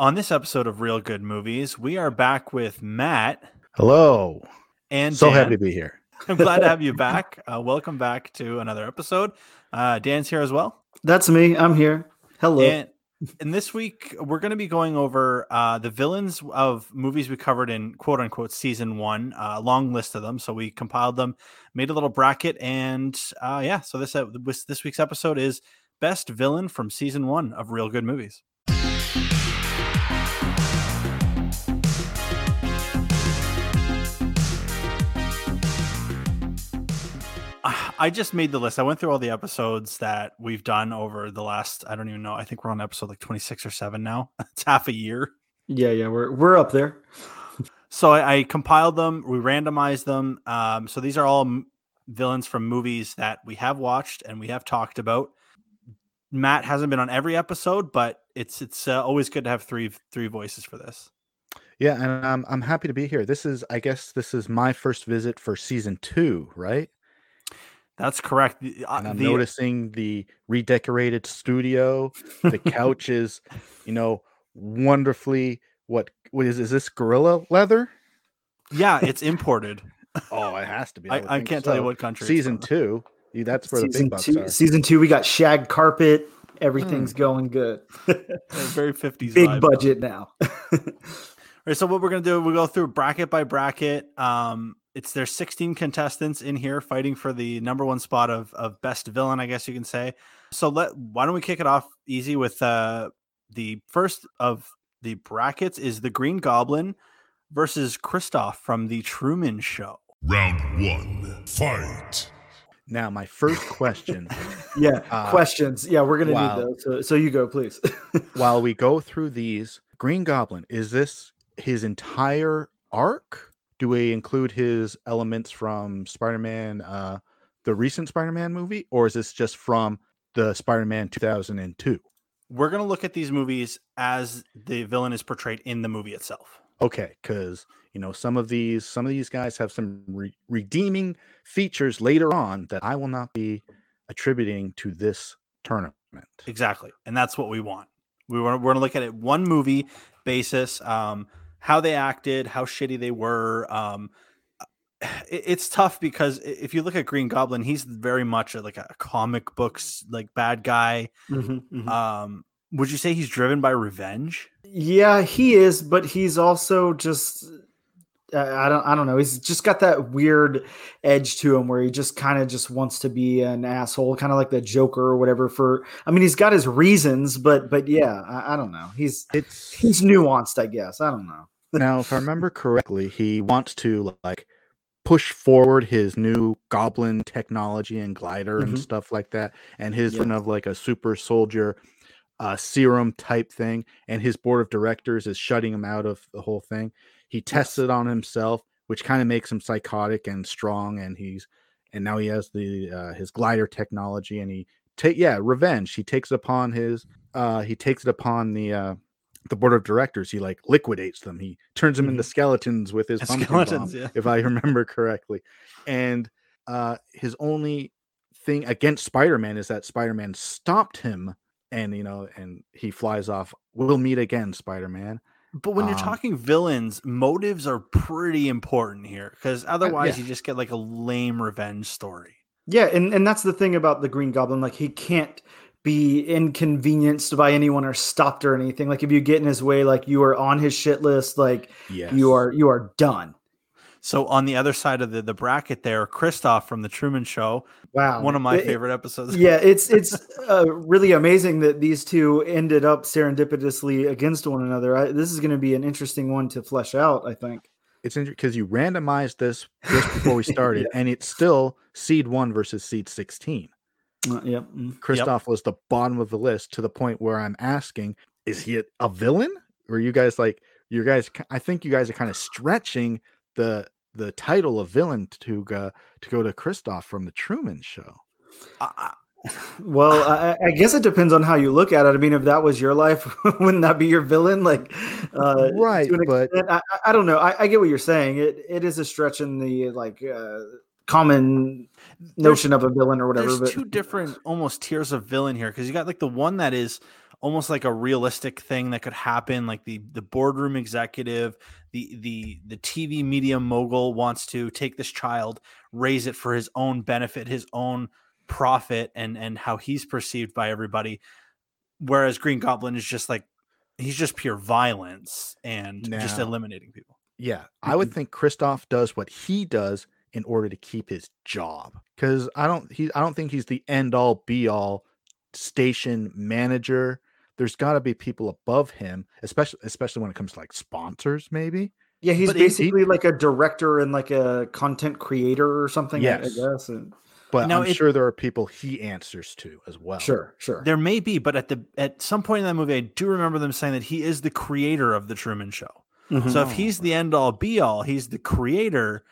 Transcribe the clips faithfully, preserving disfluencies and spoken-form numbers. On this episode of Real Good Movies, we are back with Matt. Hello. And so Dan. Happy to be here. I'm glad to have you back. Uh, welcome back to another episode. Uh, Dan's here as well. That's me. I'm here. Hello. And, and this week, we're going to be going over uh, the villains of movies we covered in quote unquote season one, a uh, long list of them. So we compiled them, made a little bracket. And uh, yeah, so this, uh, this week's episode is Best Villain from season one of Real Good Movies. I just made the list. I went through all the episodes that we've done over the last, I don't even know. I think we're on episode like twenty-six or seven now. It's half a year. Yeah. Yeah. We're, we're up there. So I, I compiled them. We randomized them. Um, so these are all m- villains from movies that we have watched and we have talked about. Matt hasn't been on every episode, but it's, it's uh, always good to have three, three voices for this. Yeah. And I'm, I'm happy to be here. This is, I guess this is my first visit for season two, right? That's correct. The, and I'm the, noticing the redecorated studio. The couch is, you know, wonderfully. What, what is, is this gorilla leather? Yeah, it's imported. Oh, it has to be. I, I, I can't so. tell you what country. Season two. Dude, that's where season the big bucks two, are. Season two, we got shag carpet. Everything's mm. going good. Very fifties. Big vibe, budget though. Now. All right. So what we're gonna do? We'll go through bracket by bracket. Um. It's there's sixteen contestants in here fighting for the number one spot of, of best villain, I guess you can say. So let why don't we kick it off easy with uh, the first of the brackets is the Green Goblin versus Christof from The Truman Show. Round one, fight. Now my first question. yeah, uh, questions. Yeah, we're gonna while, need those. So, so you go, please. While we go through these, Green Goblin, is this his entire arc? Do we include his elements from Spider-Man, uh, the recent Spider-Man movie, or is this just from the Spider-Man two thousand two? We're going to look at these movies as the villain is portrayed in the movie itself. Okay, because you know some of these some of these guys have some re- redeeming features later on that I will not be attributing to this tournament. Exactly, and that's what we want. We want we're going to look at it one movie basis. Um, how they acted, how shitty they were. Um, it, it's tough because if you look at Green Goblin, he's very much like a comic books, like bad guy. Mm-hmm, mm-hmm. Um, would you say he's driven by revenge? Yeah, he is, but he's also just, I don't, I don't know. He's just got that weird edge to him where he just kind of just wants to be an asshole, kind of like the Joker or whatever. For, I mean, he's got his reasons, but, but yeah, I, I don't know. He's, it's, he's nuanced, I guess. I don't know. Now, if I remember correctly, he wants to like push forward his new goblin technology and glider mm-hmm. and stuff like that. And his kind yeah. of like a super soldier uh, serum type thing. And his board of directors is shutting him out of the whole thing. He tests it on himself, which kind of makes him psychotic and strong. And he's, and now he has the, uh, his glider technology and he take, yeah, revenge. He takes it upon his, uh, he takes it upon the, uh, the board of directors. He like liquidates them. He turns them into skeletons with his pumpkin bomb, yeah. if I remember correctly. And, uh, his only thing against Spider-Man is that Spider-Man stopped him and, you know, and he flies off. We'll meet again, Spider-Man. But when you're um, talking villains, motives are pretty important here because otherwise uh, yeah. you just get like a lame revenge story. Yeah, and, and that's the thing about the Green Goblin. Like he can't be inconvenienced by anyone or stopped or anything. Like if you get in his way, like you are on his shit list, like yes. you are you are done. So on the other side of the, the bracket there, Christof from The Truman Show. Wow. One of my it, favorite episodes. Yeah, it's it's uh, really amazing that these two ended up serendipitously against one another. I, this is going to be an interesting one to flesh out, I think. It's interesting because you randomized this just before we started, yeah. and it's still seed one versus seed sixteen. Uh, yep. Christof yep. was the bottom of the list to the point where I'm asking, is he a, a villain? Or you guys like, you guys, I think you guys are kind of stretching the the title of villain to go to go to Christof from The Truman Show. Uh, well, I, I guess it depends on how you look at it. I mean, if that was your life, wouldn't that be your villain? Like, uh, right? But I, I don't know. I, I get what you're saying. It it is a stretch in the like uh, common notion of a villain or whatever. There's but, two different almost tiers of villain here because you got like the one that is almost like a realistic thing that could happen. Like the the boardroom executive, the the the T V media mogul wants to take this child, raise it for his own benefit, his own profit, and and how he's perceived by everybody. Whereas Green Goblin is just like, he's just pure violence and now, just eliminating people. Yeah, I would think Christof does what he does in order to keep his job, because I don't he I don't think he's the end all be all station manager. There's got to be people above him, especially especially when it comes to like sponsors, maybe. Yeah, he's but basically he, like a director and like a content creator or something. Yes. I guess. And, but now I'm it, sure there are people he answers to as well. Sure, sure. There may be, but at the at some point in that movie, I do remember them saying that he is the creator of The Truman Show. Mm-hmm. So if he's the end all be all, he's the creator,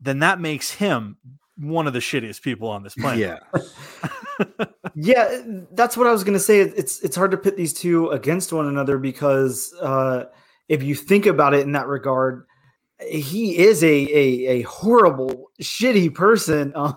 then that makes him one of the shittiest people on this planet. Yeah. Yeah, that's what I was going to say. It's it's hard to pit these two against one another because uh, if you think about it in that regard, he is a a, a horrible, shitty person. Um,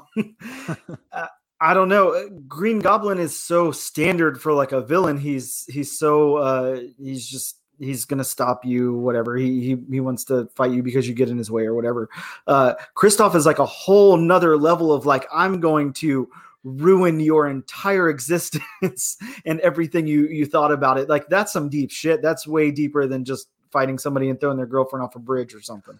I don't know. Green Goblin is so standard for like a villain. He's he's so uh, he's just he's going to stop you, whatever. He, he he wants to fight you because you get in his way or whatever. Uh, Christof is like a whole nother level of like, I'm going to ruin your entire existence and everything you, you thought about it. Like that's some deep shit. That's way deeper than just fighting somebody and throwing their girlfriend off a bridge or something.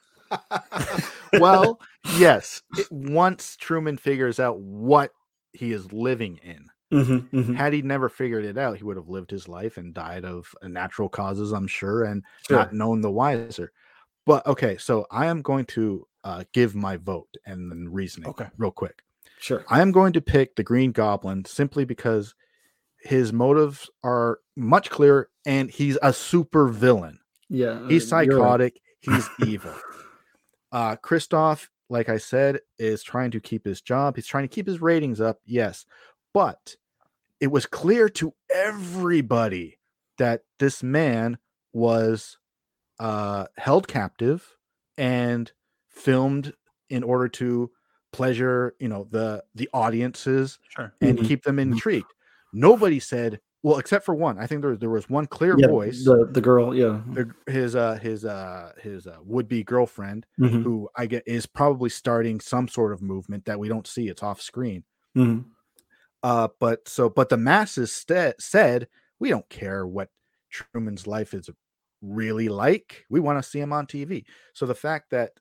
Well, yes. It, once Truman figures out what he is living in, mm-hmm, mm-hmm. had he never figured it out, he would have lived his life and died of natural causes, I'm sure, and sure. not known the wiser. But okay, so I am going to uh, give my vote and then reasoning okay. real quick. Sure. I am going to pick the Green Goblin simply because his motives are much clearer and he's a super villain. Yeah. I he's mean, psychotic. Right. He's evil. Uh, Christof, like I said, is trying to keep his job. He's trying to keep his ratings up. Yes. But it was clear to everybody that this man was uh, held captive and filmed in order to pleasure, you know, the, the audiences sure. and mm-hmm. keep them intrigued. Nobody said, well, except for one. I think there, there was one clear yeah, voice. The, the girl, yeah. The, his uh, his uh, his uh, would-be girlfriend, mm-hmm. who I get is probably starting some sort of movement that we don't see. It's off screen. Mm-hmm. Uh, but so, but the masses st- said, we don't care what Truman's life is really like. We want to see him on T V. So the fact that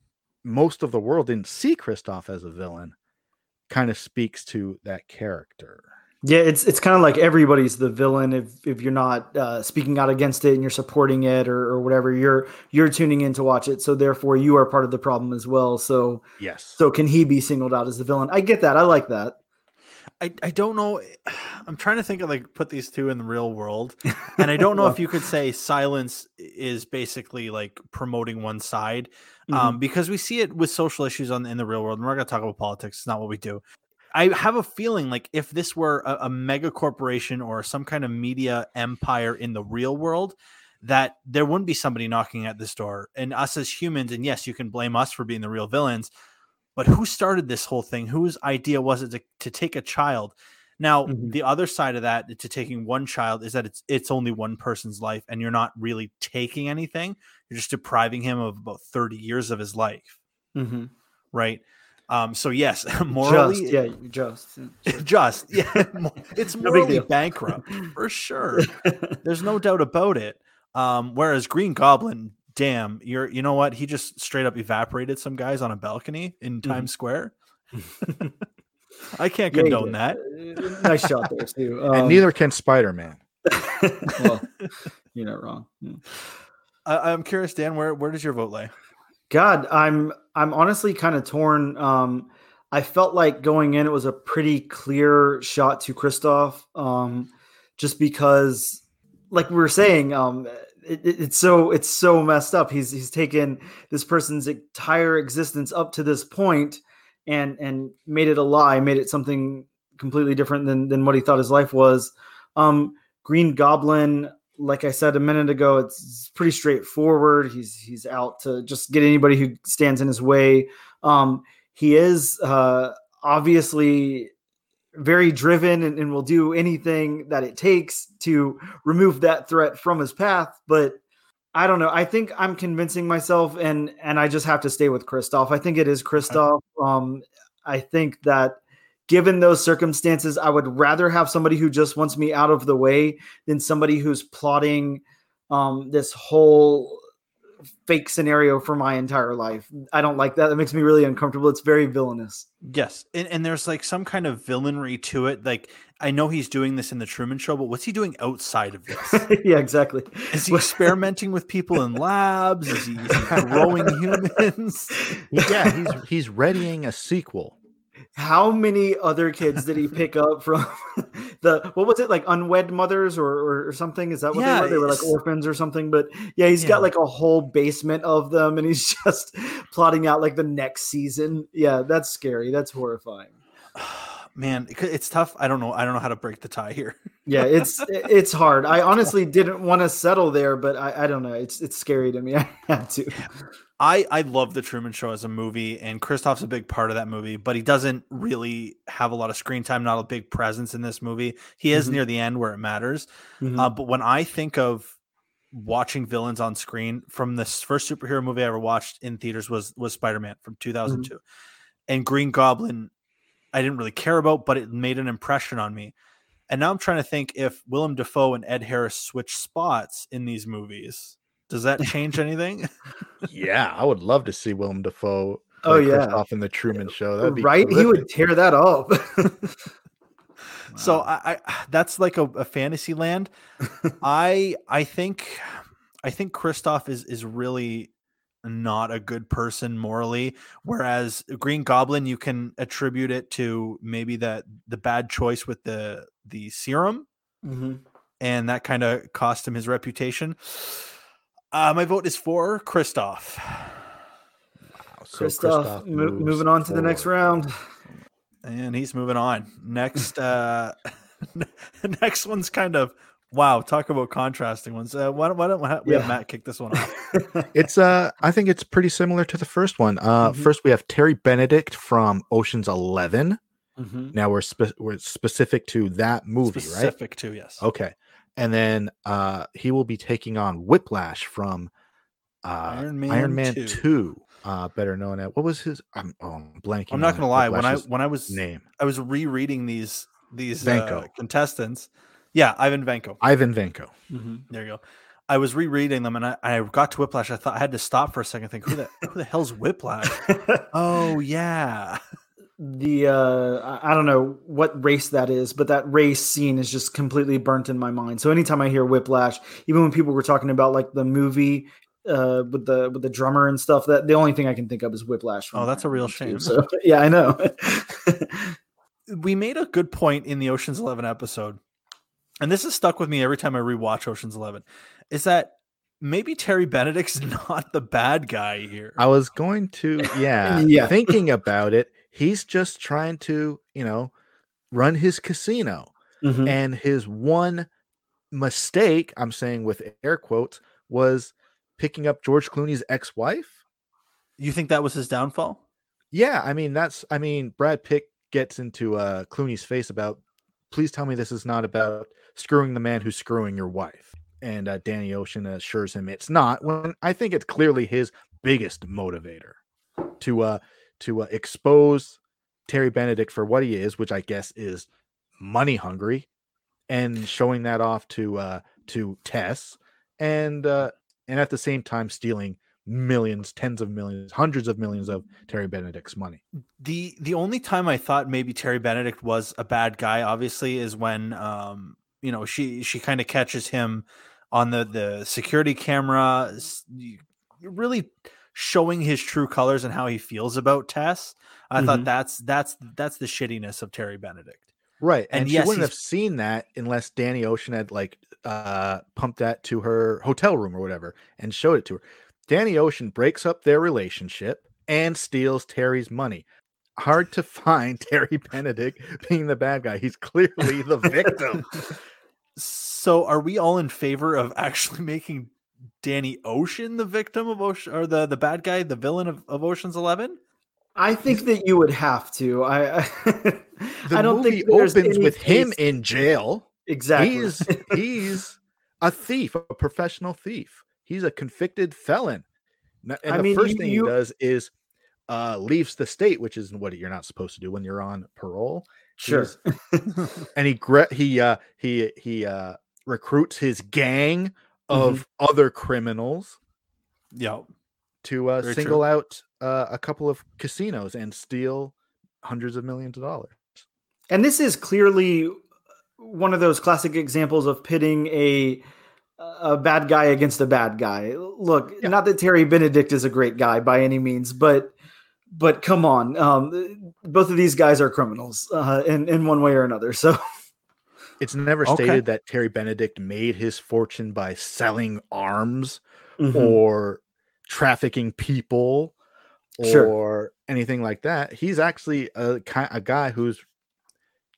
most of the world didn't see Christof as a villain kind of speaks to that character. Yeah, it's it's kind of like everybody's the villain if if you're not uh, speaking out against it and you're supporting it or, or whatever. You're you're tuning in to watch it, so therefore you are part of the problem as well. So yes, so can he be singled out as the villain? I get that. I like that. I, I don't know. I'm trying to think of like put these two in the real world. And I don't know well, if you could say silence is basically like promoting one side mm-hmm. um, because we see it with social issues on in the real world. And we're going to talk about politics. It's not what we do. I have a feeling like if this were a, a mega corporation or some kind of media empire in the real world, that there wouldn't be somebody knocking at this door and us as humans. And yes, you can blame us for being the real villains. But who started this whole thing? Whose idea was it to, to take a child? Now, mm-hmm. the other side of that to taking one child is that it's it's only one person's life and you're not really taking anything. You're just depriving him of about thirty years of his life. Mm-hmm. Right. Um, so, yes, morally. Just, yeah, just. Just. Yeah, it's morally no bankrupt for sure. There's no doubt about it. Um, whereas Green Goblin. Damn, you're you know what? He just straight up evaporated some guys on a balcony in Times mm-hmm. Square. I can't yeah, condone yeah. that. Nice shot there, too. Um, and neither can Spider-Man. Well, you're not wrong. Yeah. I, I'm curious, Dan, where where does your vote lay? God, I'm I'm honestly kind of torn. Um, I felt like going in, it was a pretty clear shot to Christof, um, just because, like we were saying, um. It, it, it's so it's so messed up. He's he's taken this person's entire existence up to this point and and made it a lie, made it something completely different than than what he thought his life was. Um, Green Goblin, like I said a minute ago, it's, it's pretty straightforward. He's he's out to just get anybody who stands in his way. Um, he is uh, obviously very driven and, and will do anything that it takes to remove that threat from his path. But I don't know. I think I'm convincing myself, and and I just have to stay with Christof. I think it is Christof. Um, I think that given those circumstances, I would rather have somebody who just wants me out of the way than somebody who's plotting um, this whole fake scenario for my entire life. I don't like that. That makes me really uncomfortable. It's very villainous. Yes. And and there's like some kind of villainry to it. Like, I know he's doing this in the Truman Show, but what's he doing outside of this? Yeah, exactly. Is he experimenting with people in labs? Is he, is he growing humans? Yeah. He's, he's readying a sequel. How many other kids did he pick up from the, what was it, like unwed mothers or, or, or something? Is that what yeah, they were? They were like orphans or something. But yeah, he's yeah. got like a whole basement of them, and he's just plotting out like the next season. Yeah, that's scary. That's horrifying. Man, it's tough. I don't know. I don't know how to break the tie here. Yeah, it's it's hard. I honestly didn't want to settle there, but I, I don't know. It's it's scary to me. I had to. I, I love The Truman Show as a movie, and Christof's a big part of that movie, but he doesn't really have a lot of screen time, not a big presence in this movie. He is mm-hmm. near the end where it matters. Mm-hmm. Uh, but when I think of watching villains on screen, from the first superhero movie I ever watched in theaters was, was Spider-Man from two thousand two. Mm-hmm. And Green Goblin, I didn't really care about, but it made an impression on me. And now I'm trying to think if Willem Dafoe and Ed Harris switch spots in these movies. Does that change anything? Yeah, I would love to see Willem Dafoe. Oh yeah, off in the Truman Show. That'd be right. Terrific. He would tear that up. Wow. So I, I, that's like a, a fantasy land. I, I think, I think Christof is is really not a good person morally. Whereas Green Goblin, you can attribute it to maybe that the bad choice with the the serum, mm-hmm. and that kind of cost him his reputation. Uh, my vote is for Christof. Wow, so Christof, Christof mo- moving on forward. To the next round. And he's moving on. Next uh, next one's kind of, wow, talk about contrasting ones. Uh, why don't, why don't we, have, we yeah. have Matt kick this one off? It's uh, I think it's pretty similar to the first one. Uh, mm-hmm. First, we have Terry Benedict from Ocean's Eleven. Mm-hmm. Now we're, spe- we're specific to that movie, specific right? Specific to, yes. Okay. And then uh, he will be taking on Whiplash from uh, Iron Man, Iron Man two, two uh, better known as what was his? I'm, oh, I'm blanking. I'm not going to lie. Whiplash's when I when I was name, I was rereading these these uh, contestants. Yeah, Ivan Vanko. Ivan Vanko. Mm-hmm. There you go. I was rereading them, and I, I got to Whiplash. I thought I had to stop for a second and think, who the who the hell's Whiplash? Oh yeah. The uh I don't know what race that is, but that race scene is just completely burnt in my mind. So anytime I hear Whiplash, even when people were talking about like the movie uh with the with the drummer and stuff, that the only thing I can think of is Whiplash. Oh, that's a real shame. So, yeah, I know. We made a good point in the Ocean's Eleven episode, and this has stuck with me every time I rewatch Ocean's Eleven, is that maybe Terry Benedict's not the bad guy here. I was going to, yeah, yeah. thinking about it. He's just trying to, you know, run his casino. Mm-hmm. And his one mistake, I'm saying with air quotes, was picking up George Clooney's ex-wife. You think that was his downfall? Yeah. I mean, that's, I mean, Brad Pitt gets into uh, Clooney's face about, please tell me this is not about screwing the man who's screwing your wife. And uh, Danny Ocean assures him it's not, when I think it's clearly his biggest motivator to, uh, to uh, expose Terry Benedict for what he is, which I guess is money hungry, and showing that off to uh, to Tess, and uh, and at the same time stealing millions, tens of millions, hundreds of millions of Terry Benedict's money. The the only time I thought maybe Terry Benedict was a bad guy, obviously, is when um, you know she she kind of catches him on the the security camera, really showing his true colors and how he feels about Tess. I mm-hmm. thought that's that's that's the shittiness of Terry Benedict, right? And, and yes, she wouldn't have seen that unless Danny Ocean had like uh pumped that to her hotel room or whatever and showed it to her. Danny Ocean breaks up their relationship and steals Terry's money. Hard to find Terry Benedict being the bad guy. He's clearly the victim. So, are we all in favor of actually making Danny Ocean the victim of Ocean, or the, the bad guy, the villain of, of Ocean's Eleven? I think that you would have to. I, I, the I don't movie think opens with him in jail. Exactly. He's he's a thief, a professional thief. He's a convicted felon. And I the mean, first you, thing you, he does is uh, leaves the state, which is what you're not supposed to do when you're on parole. Sure. And he he uh, he he uh, recruits his gang of mm-hmm. other criminals. Yeah. To uh, single true. out uh, a couple of casinos and steal hundreds of millions of dollars. And this is clearly one of those classic examples of pitting a a bad guy against a bad guy. Look, yeah. not that Terry Benedict is a great guy by any means, but but come on, um, both of these guys are criminals uh, in in one way or another. So it's never stated okay. that Terry Benedict made his fortune by selling arms mm-hmm. or trafficking people or sure. anything like that. He's actually a a guy who's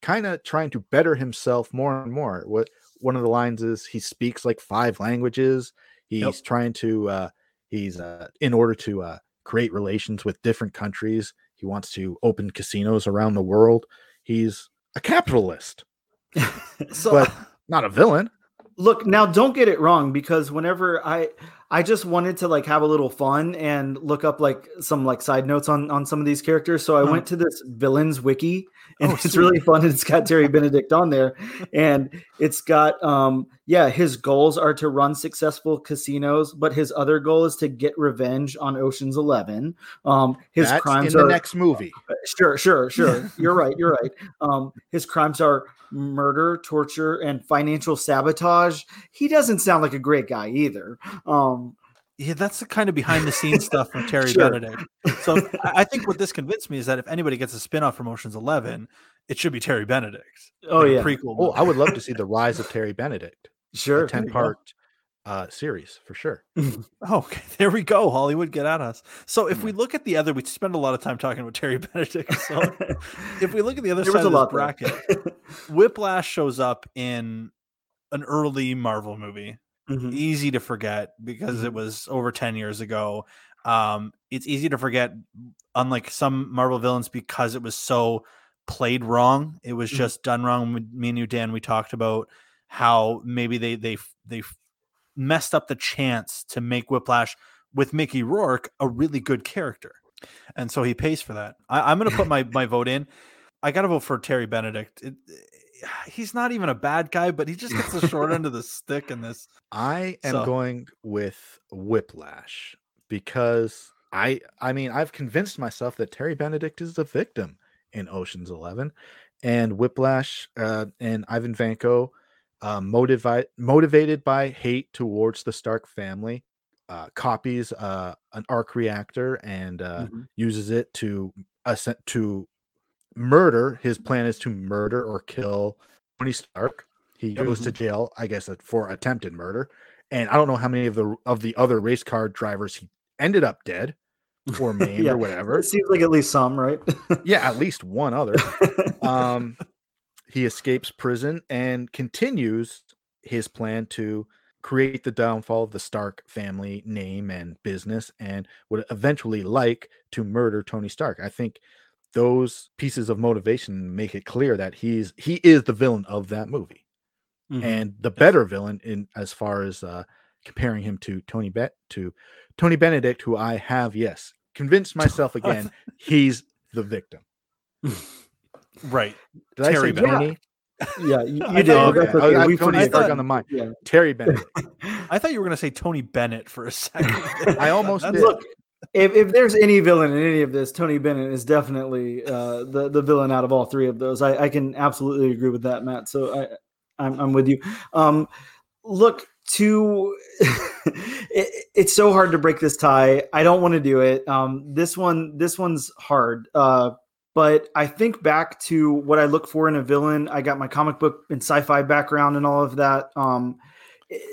kind of trying to better himself more and more. What one of the lines is, he speaks like five languages. He's yep. trying to uh he's uh in order to uh create relations with different countries. He wants to open casinos around the world. He's a capitalist. So, but not a villain. Look, now don't get it wrong, because whenever I I just wanted to like have a little fun and look up like some like side notes on, on some of these characters. So I went to this villains wiki, and oh, it's really fun. And it's got Terry Benedict on there, and it's got, um, yeah, his goals are to run successful casinos, but his other goal is to get revenge on Ocean's Eleven. Um, his That's crimes in the are, next movie. Uh, sure, sure, sure. You're right. You're right. Um, his crimes are murder, torture, and financial sabotage. He doesn't sound like a great guy either. Um, yeah, that's the kind of behind the scenes stuff from Terry sure. Benedict. So I think what this convinced me is that if anybody gets a spin-off from Ocean's Eleven, it should be Terry Benedict. Oh yeah, prequel. Oh, I would love to see the rise of Terry Benedict. Sure, ten-part uh, series for sure. Okay, there we go. Hollywood, get at us. So if we look at the other, we spend a lot of time talking about Terry Benedict. So if we look at the other there side of the bracket, Whiplash shows up in an early Marvel movie. Mm-hmm. Easy to forget because mm-hmm. it was over ten years ago. Um, it's easy to forget, unlike some Marvel villains, because it was so played wrong. It was mm-hmm. just done wrong. Me and you, Dan, we talked about how maybe they they they messed up the chance to make Whiplash with Mickey Rourke a really good character, and so he pays for that. I, I'm going to put my my vote in. I got to vote for Terry Benedict. It, it, He's not even a bad guy, but he just gets the short end of the stick in this. I am so. going with Whiplash because I I mean, I've convinced myself that Terry Benedict is the victim in Ocean's Eleven, and Whiplash uh, and Ivan Vanko, uh, motivi- motivated by hate towards the Stark family, uh, copies uh, an arc reactor and uh, mm-hmm. uses it to ascend to murder. His plan is to murder or kill Tony Stark. He goes mm-hmm. to jail, I guess, for attempted murder. And I don't know how many of the of the other race car drivers he ended up dead or maimed yeah. or whatever. It seems like at least some, right? Yeah, at least one other. Um, he escapes prison and continues his plan to create the downfall of the Stark family name and business, and would eventually like to murder Tony Stark. I think those pieces of motivation make it clear that he's he is the villain of that movie, mm-hmm. and the better villain in as far as uh, comparing him to Tony Bet to Tony Benedict, who I have yes convinced myself again he's the victim. Right, did Terry I say Benedict? Yeah, yeah you, you did. Oh, okay. Okay. I, I, Tony I thought, on the mind. Yeah. Terry Benedict. I thought you were going to say Tony Bennett for a second. I almost did. Look, If if there's any villain in any of this, Tony Bennett is definitely uh, the the villain out of all three of those. I, I can absolutely agree with that, Matt. So I I'm, I'm with you. Um, look, to it, it's so hard to break this tie. I don't want to do it. Um, this one this one's hard. Uh, but I think back to what I look for in a villain. I got my comic book and sci-fi background and all of that. Um,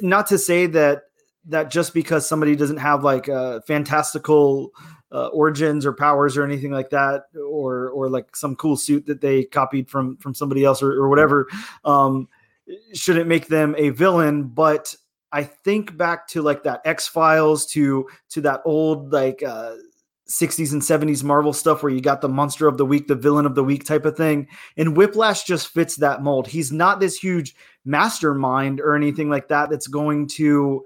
not to say that. that just because somebody doesn't have like uh fantastical uh, origins or powers or anything like that, or, or like some cool suit that they copied from, from somebody else or, or whatever, um, shouldn't make them a villain. But I think back to like that X-Files to, to that old, like, uh, sixties and seventies Marvel stuff where you got the monster of the week, the villain of the week type of thing. And Whiplash just fits that mold. He's not this huge mastermind or anything like that that's going to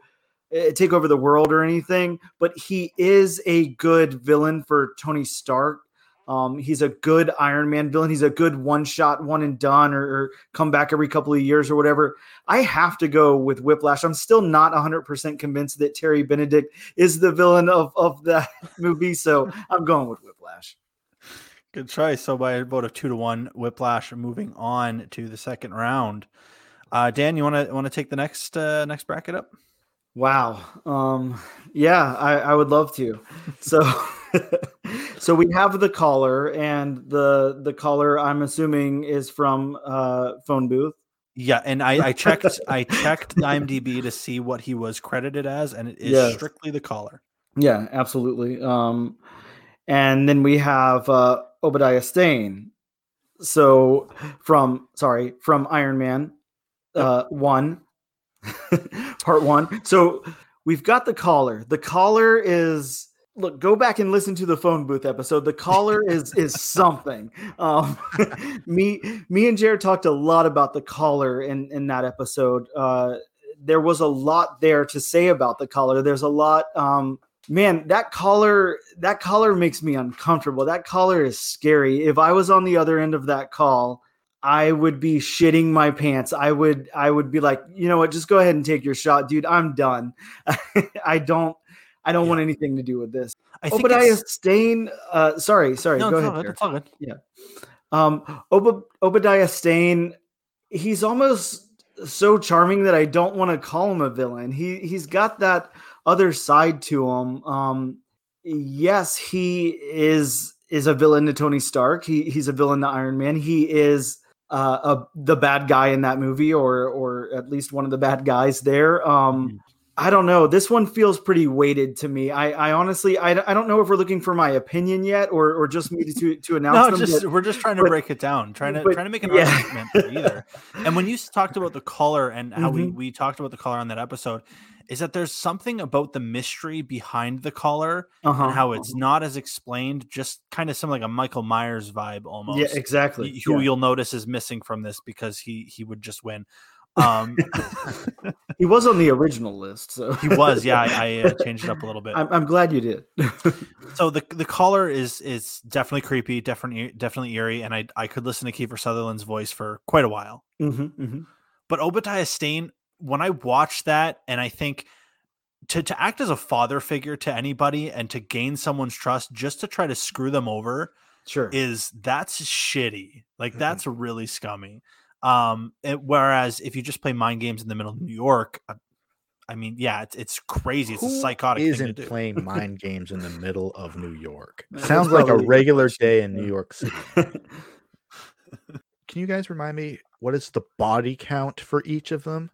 take over the world or anything, but he is a good villain for Tony Stark. Um, he's a good Iron Man villain. He's a good one shot, one and done, or, or come back every couple of years or whatever. I have to go with Whiplash. I'm still not one hundred percent convinced that Terry Benedict is the villain of, of that movie. So I'm going with Whiplash. Good try. So by a vote of two to one, Whiplash moving on to the second round. Uh, Dan, you want to want to take the next uh, next bracket up? Wow. Um, yeah, I, I would love to. So, so we have The Caller, and the the caller I'm assuming is from uh, Phone Booth. Yeah, and I, I checked I checked IMDb to see what he was credited as, and it is yes. strictly The Caller. Yeah, absolutely. Um, and then we have uh, Obadiah Stane. So from sorry from Iron Man uh, oh. one. Part one. So we've got The Caller. The Caller is look. Go back and listen to the Phone Booth episode. The Caller is is something. Um, me me and Jared talked a lot about The Caller in in that episode. Uh, there was a lot there to say about The Caller. There's a lot. Um, man, that caller that caller makes me uncomfortable. That caller is scary. If I was on the other end of that call, I would be shitting my pants. I would, I would be like, you know what? Just go ahead and take your shot, dude. I'm done. I don't, I don't yeah. want anything to do with this. I think Obadiah Stane. Uh, sorry, sorry. No, go it's ahead. It's all good. Yeah. Um, Ob- Obadiah Stane. He's almost so charming that I don't want to call him a villain. He he's got that other side to him. Um, yes, he is is a villain to Tony Stark. He he's a villain to Iron Man. He is. Uh, uh, the bad guy in that movie, or or at least one of the bad guys there. Um, I don't know. This one feels pretty weighted to me. I, I honestly, I, I don't know if we're looking for my opinion yet, or or just me to to announce. No, them, just but, we're just trying to but, break it down, trying to but, trying to make an yeah. argument for either. And when you talked about The Caller and how mm-hmm. we we talked about The Caller on that episode, is that there's something about the mystery behind The Caller uh-huh. and how it's not as explained, just kind of some like a Michael Myers vibe almost. Yeah, exactly. Who yeah. you'll notice is missing from this because he he would just win. Um, he was on the original list, so he was. Yeah, I, I uh, changed it up a little bit. I'm, I'm glad you did. So the the Caller is is definitely creepy, definitely definitely eerie, and I I could listen to Kiefer Sutherland's voice for quite a while. Mm-hmm, mm-hmm. But Obadiah Stane. When I watch that, and I think to, to act as a father figure to anybody and to gain someone's trust just to try to screw them over, sure, is that's shitty. Like mm-hmm. that's really scummy. Um, it, whereas if you just play mind games in the middle of New York, I, I mean, yeah, it's it's crazy. It's Who a psychotic isn't thing to do. Playing mind games in the middle of New York? Sounds like a regular day in New York City. Can you guys remind me what is the body count for each of them?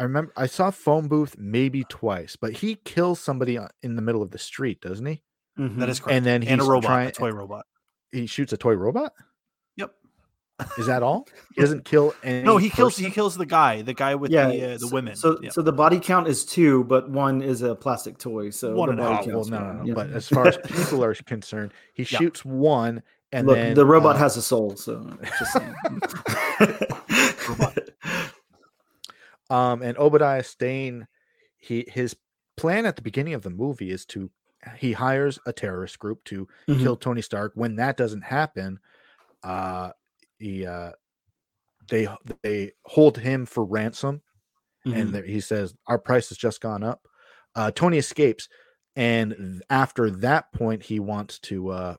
I remember I saw Phone Booth maybe twice, but he kills somebody in the middle of the street, doesn't he? Mm-hmm. That is correct. And then he's and a robot, trying, a toy robot. He shoots a toy robot? Yep. Is that all? He doesn't kill any No, he person? kills he kills the guy, the guy with yeah, the uh, the so, women. So yeah. so the body count is two, but one is a plastic toy. So one and all. Well, no, no, no. Yeah. But as far as people are concerned, he yeah. shoots one and Look, then the robot uh, has a soul, so just saying. Robot. Um, and Obadiah Stane, he his plan at the beginning of the movie is to he hires a terrorist group to mm-hmm. kill Tony Stark. When that doesn't happen, uh, he uh, they they hold him for ransom, mm-hmm. and there, he says our price has just gone up. Uh, Tony escapes, and after that point, he wants to uh,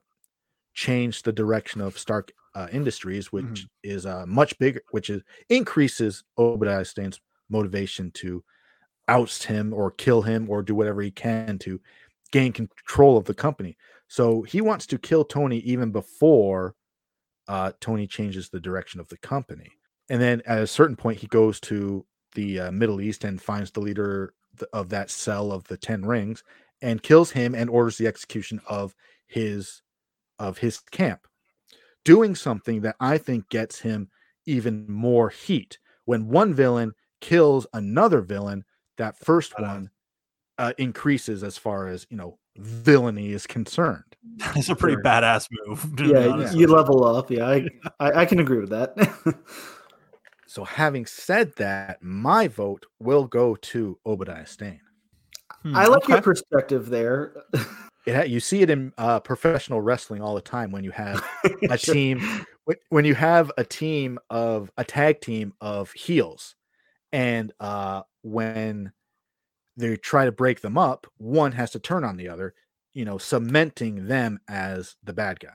change the direction of Stark uh, Industries, which mm-hmm. is uh, much bigger, which is increases Obadiah Stane's motivation to oust him or kill him or do whatever he can to gain control of the company. So he wants to kill Tony even before uh, Tony changes the direction of the company. And then at a certain point, he goes to the uh, Middle East and finds the leader of that cell of the Ten Rings and kills him and orders the execution of his of his camp, doing something that I think gets him even more heat. When one villain kills another villain, that first one uh, increases as far as, you know, villainy is concerned. That's a pretty sure. badass move. Yeah, yeah, you level up. Yeah, I, I, I can agree with that. So having said that, my vote will go to Obadiah Stane. Hmm, I like okay. your perspective there. It, you see it in uh, professional wrestling all the time when you have a sure. team, when you have a team of a tag team of heels, and uh, when they try to break them up, one has to turn on the other, you know, cementing them as the bad guy.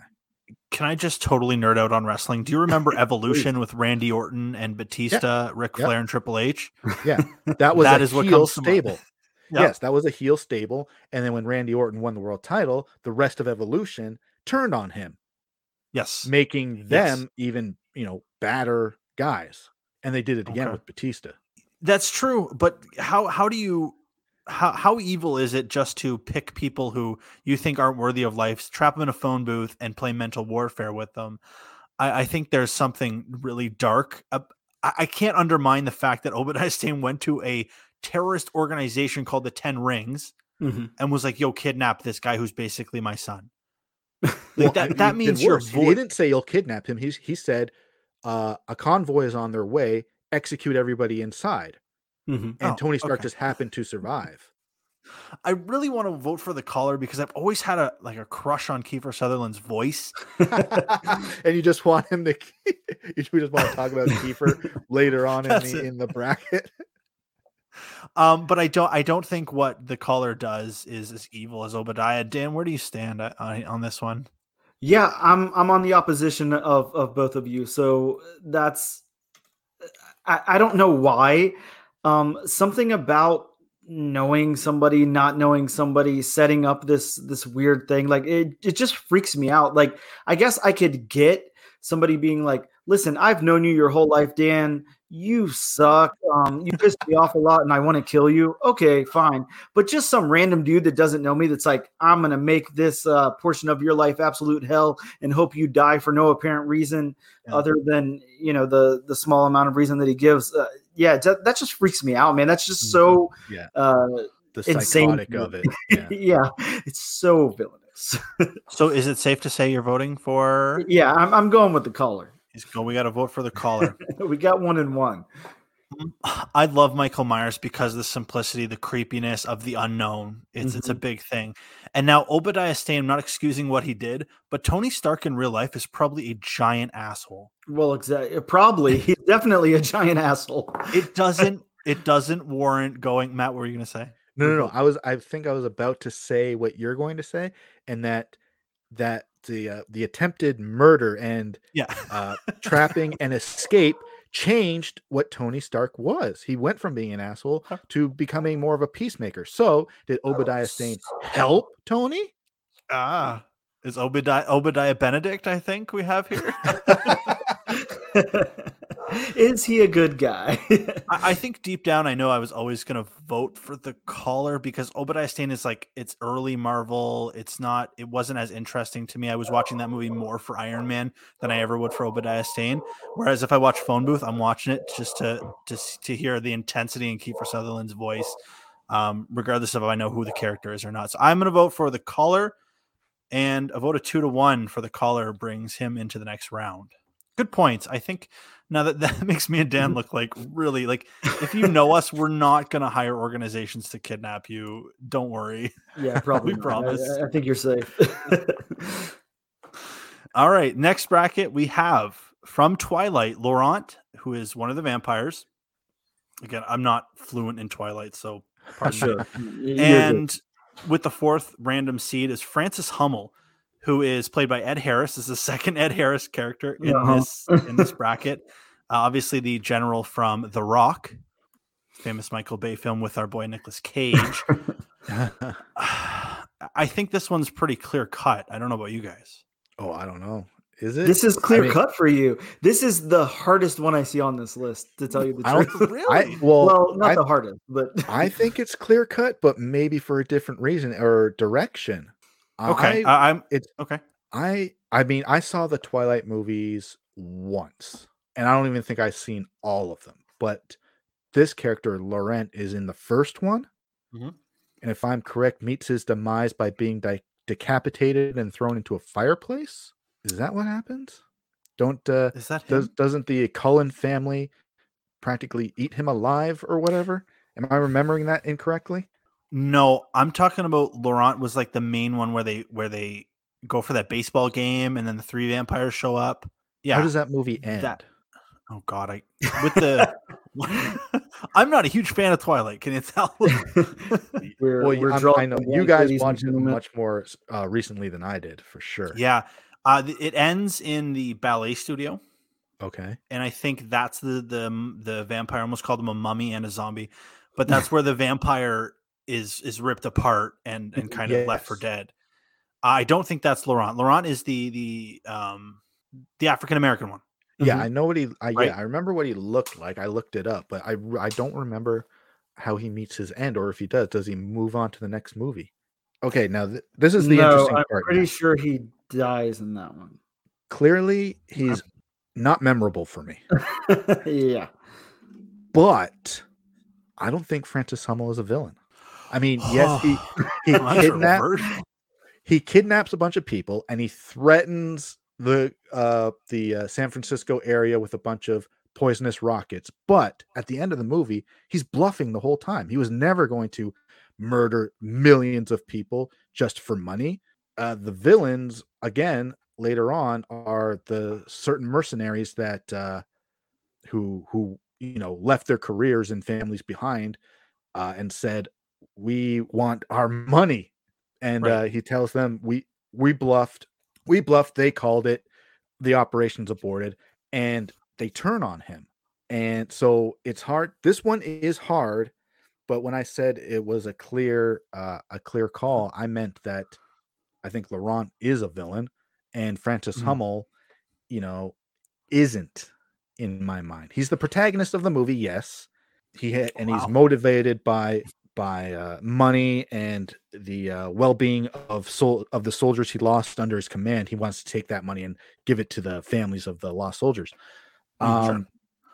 Can I just totally nerd out on wrestling? Do you remember Evolution with Randy Orton and Batista, yeah. Ric Flair, yeah. and Triple H? Yeah, that was that a is what heel stable. Yep. Yes, that was a heel stable. And then when Randy Orton won the world title, the rest of Evolution turned on him. Yes. Making them yes. even, you know, badder guys. And they did it again okay. with Batista. That's true. But how how do you how how evil is it just to pick people who you think aren't worthy of life, trap them in a phone booth, and play mental warfare with them? I, I think there's something really dark. I, I can't undermine the fact that Obadiah Stane went to a terrorist organization called the Ten Rings mm-hmm. and was like, yo, kidnap this guy who's basically my son. Like, well, that I mean, that means your voice. He didn't say you'll kidnap him. He's, he said uh, a convoy is on their way, execute everybody inside. Mm-hmm. And oh, Tony Stark okay. just happened to survive. I really want to vote for The Caller because I've always had a like a crush on Kiefer Sutherland's voice. And you just want him to you just want to talk about Kiefer later on in the, in the bracket. Um, but I don't, I don't think what The Caller does is as evil as Obadiah. Dan, where do you stand on, on this one? Yeah, I'm, I'm on the opposition of, of both of you. So that's, I, I don't know why. Um, something about knowing somebody, not knowing somebody, setting up this, this weird thing. Like it, it just freaks me out. Like, I guess I could get somebody being like, listen, I've known you your whole life, Dan. You suck. Um, you pissed me off a lot and I want to kill you. Okay, fine. But just some random dude that doesn't know me that's like, I'm going to make this uh, portion of your life absolute hell and hope you die for no apparent reason yeah. other than, you know, the the small amount of reason that he gives. Uh, yeah, that, that just freaks me out, man. That's just so yeah. uh, the psychotic insane. Of it. Yeah. yeah, it's so villainous. So is it safe to say you're voting for? Yeah, I'm, I'm going with The Caller. We got to vote for The Caller. We got one and one. I love Michael Myers because of the simplicity, the creepiness of the unknown. It's mm-hmm. it's a big thing. And now Obadiah Stane, I'm not excusing what he did, but Tony Stark in real life is probably a giant asshole. Well, exactly. Probably. He's definitely a giant asshole. It doesn't it doesn't warrant going. Matt, what were you going to say? No, no, no. I was I think I was about to say what you're going to say, and that that the uh, the attempted murder and yeah. uh, trapping and escape changed what Tony Stark was. He went from being an asshole to becoming more of a peacemaker. So did Obadiah oh, Stane help Tony? Ah, is Obadiah Obadiah Benedict? I think we have here. Is he a good guy? I, I think deep down, I know I was always going to vote for The Caller because Obadiah Stane is like, it's early Marvel. It's not, it wasn't as interesting to me. I was watching that movie more for Iron Man than I ever would for Obadiah Stane. Whereas if I watch Phone Booth, I'm watching it just to, just to hear the intensity in Kiefer Sutherland's voice, um, regardless of if I know who the character is or not. So I'm going to vote for The Caller, and a vote of two to one for The Caller brings him into the next round. Good points. I think now that that makes me and Dan look like really like if you know us, we're not going to hire organizations to kidnap you. Don't worry. Yeah, probably. We promise. I, I think you're safe. All right. Next bracket we have from Twilight, Laurent, who is one of the vampires. Again, I'm not fluent in Twilight, so pardon sure. me. And with the fourth random seed is Francis Hummel, who is played by Ed Harris. This is the second Ed Harris character in uh-huh. this in this bracket. Uh, obviously, the general from The Rock, famous Michael Bay film with our boy Nicolas Cage. uh, I think this one's pretty clear cut. I don't know about you guys. Oh, I don't know. Is it? This is clear I mean, cut for you. This is the hardest one I see on this list, to tell you the I truth. Really? I, well, well, not I, the hardest, but I think it's clear cut, but maybe for a different reason or direction. Okay, I, I'm it's okay. I I mean, I saw the Twilight movies once, and I don't even think I've seen all of them. But this character Laurent is in the first one, mm-hmm. and if I'm correct, meets his demise by being de- decapitated and thrown into a fireplace. Is that what happens? Don't uh, Is that does, doesn't the Cullen family practically eat him alive or whatever? Am I remembering that incorrectly? No, I'm talking about Laurent was like the main one where they where they go for that baseball game and then the three vampires show up. Yeah. How does that movie end? That, oh God, I with the I'm not a huge fan of Twilight. Can you tell? we're, well, we're I'm, I know you guys watched it much more uh, recently than I did, for sure. Yeah. Uh, it ends in the ballet studio. Okay. And I think that's the, the, the vampire. I almost called him a mummy and a zombie, but that's where the vampire is, is ripped apart and, and kind yes. of left for dead. I don't think that's Laurent. Laurent is the, the, um, the African-American one. Yeah. Mm-hmm. I know what he, I, right? yeah, I remember what he looked like. I looked it up, but I, I don't remember how he meets his end, or if he does, does he move on to the next movie? Okay. Now th- this is the no, interesting I'm part. I'm pretty now. sure he dies in that one. Clearly he's not memorable for me. Yeah. But I don't think Francis Hummel is a villain. I mean, yes, he he, kidnaps, he kidnaps a bunch of people and he threatens the uh the uh, San Francisco area with a bunch of poisonous rockets, but at the end of the movie, he's bluffing the whole time. He was never going to murder millions of people just for money. Uh, the villains, again, later on, are the certain mercenaries that uh, who who you know left their careers and families behind uh, and said, "We want our money." And right. uh, he tells them, "We we bluffed, we bluffed. They called it. The operation's aborted," and they turn on him. And so it's hard. This one is hard, but when I said it was a clear uh, a clear call, I meant that. I think Laurent is a villain and Francis mm-hmm. Hummel, you know, isn't in my mind. He's the protagonist of the movie. Yes. He ha- and wow. he's motivated by, by uh, money and the uh, well-being of sol- of the soldiers he lost under his command. He wants to take that money and give it to the families of the lost soldiers. Um, sure.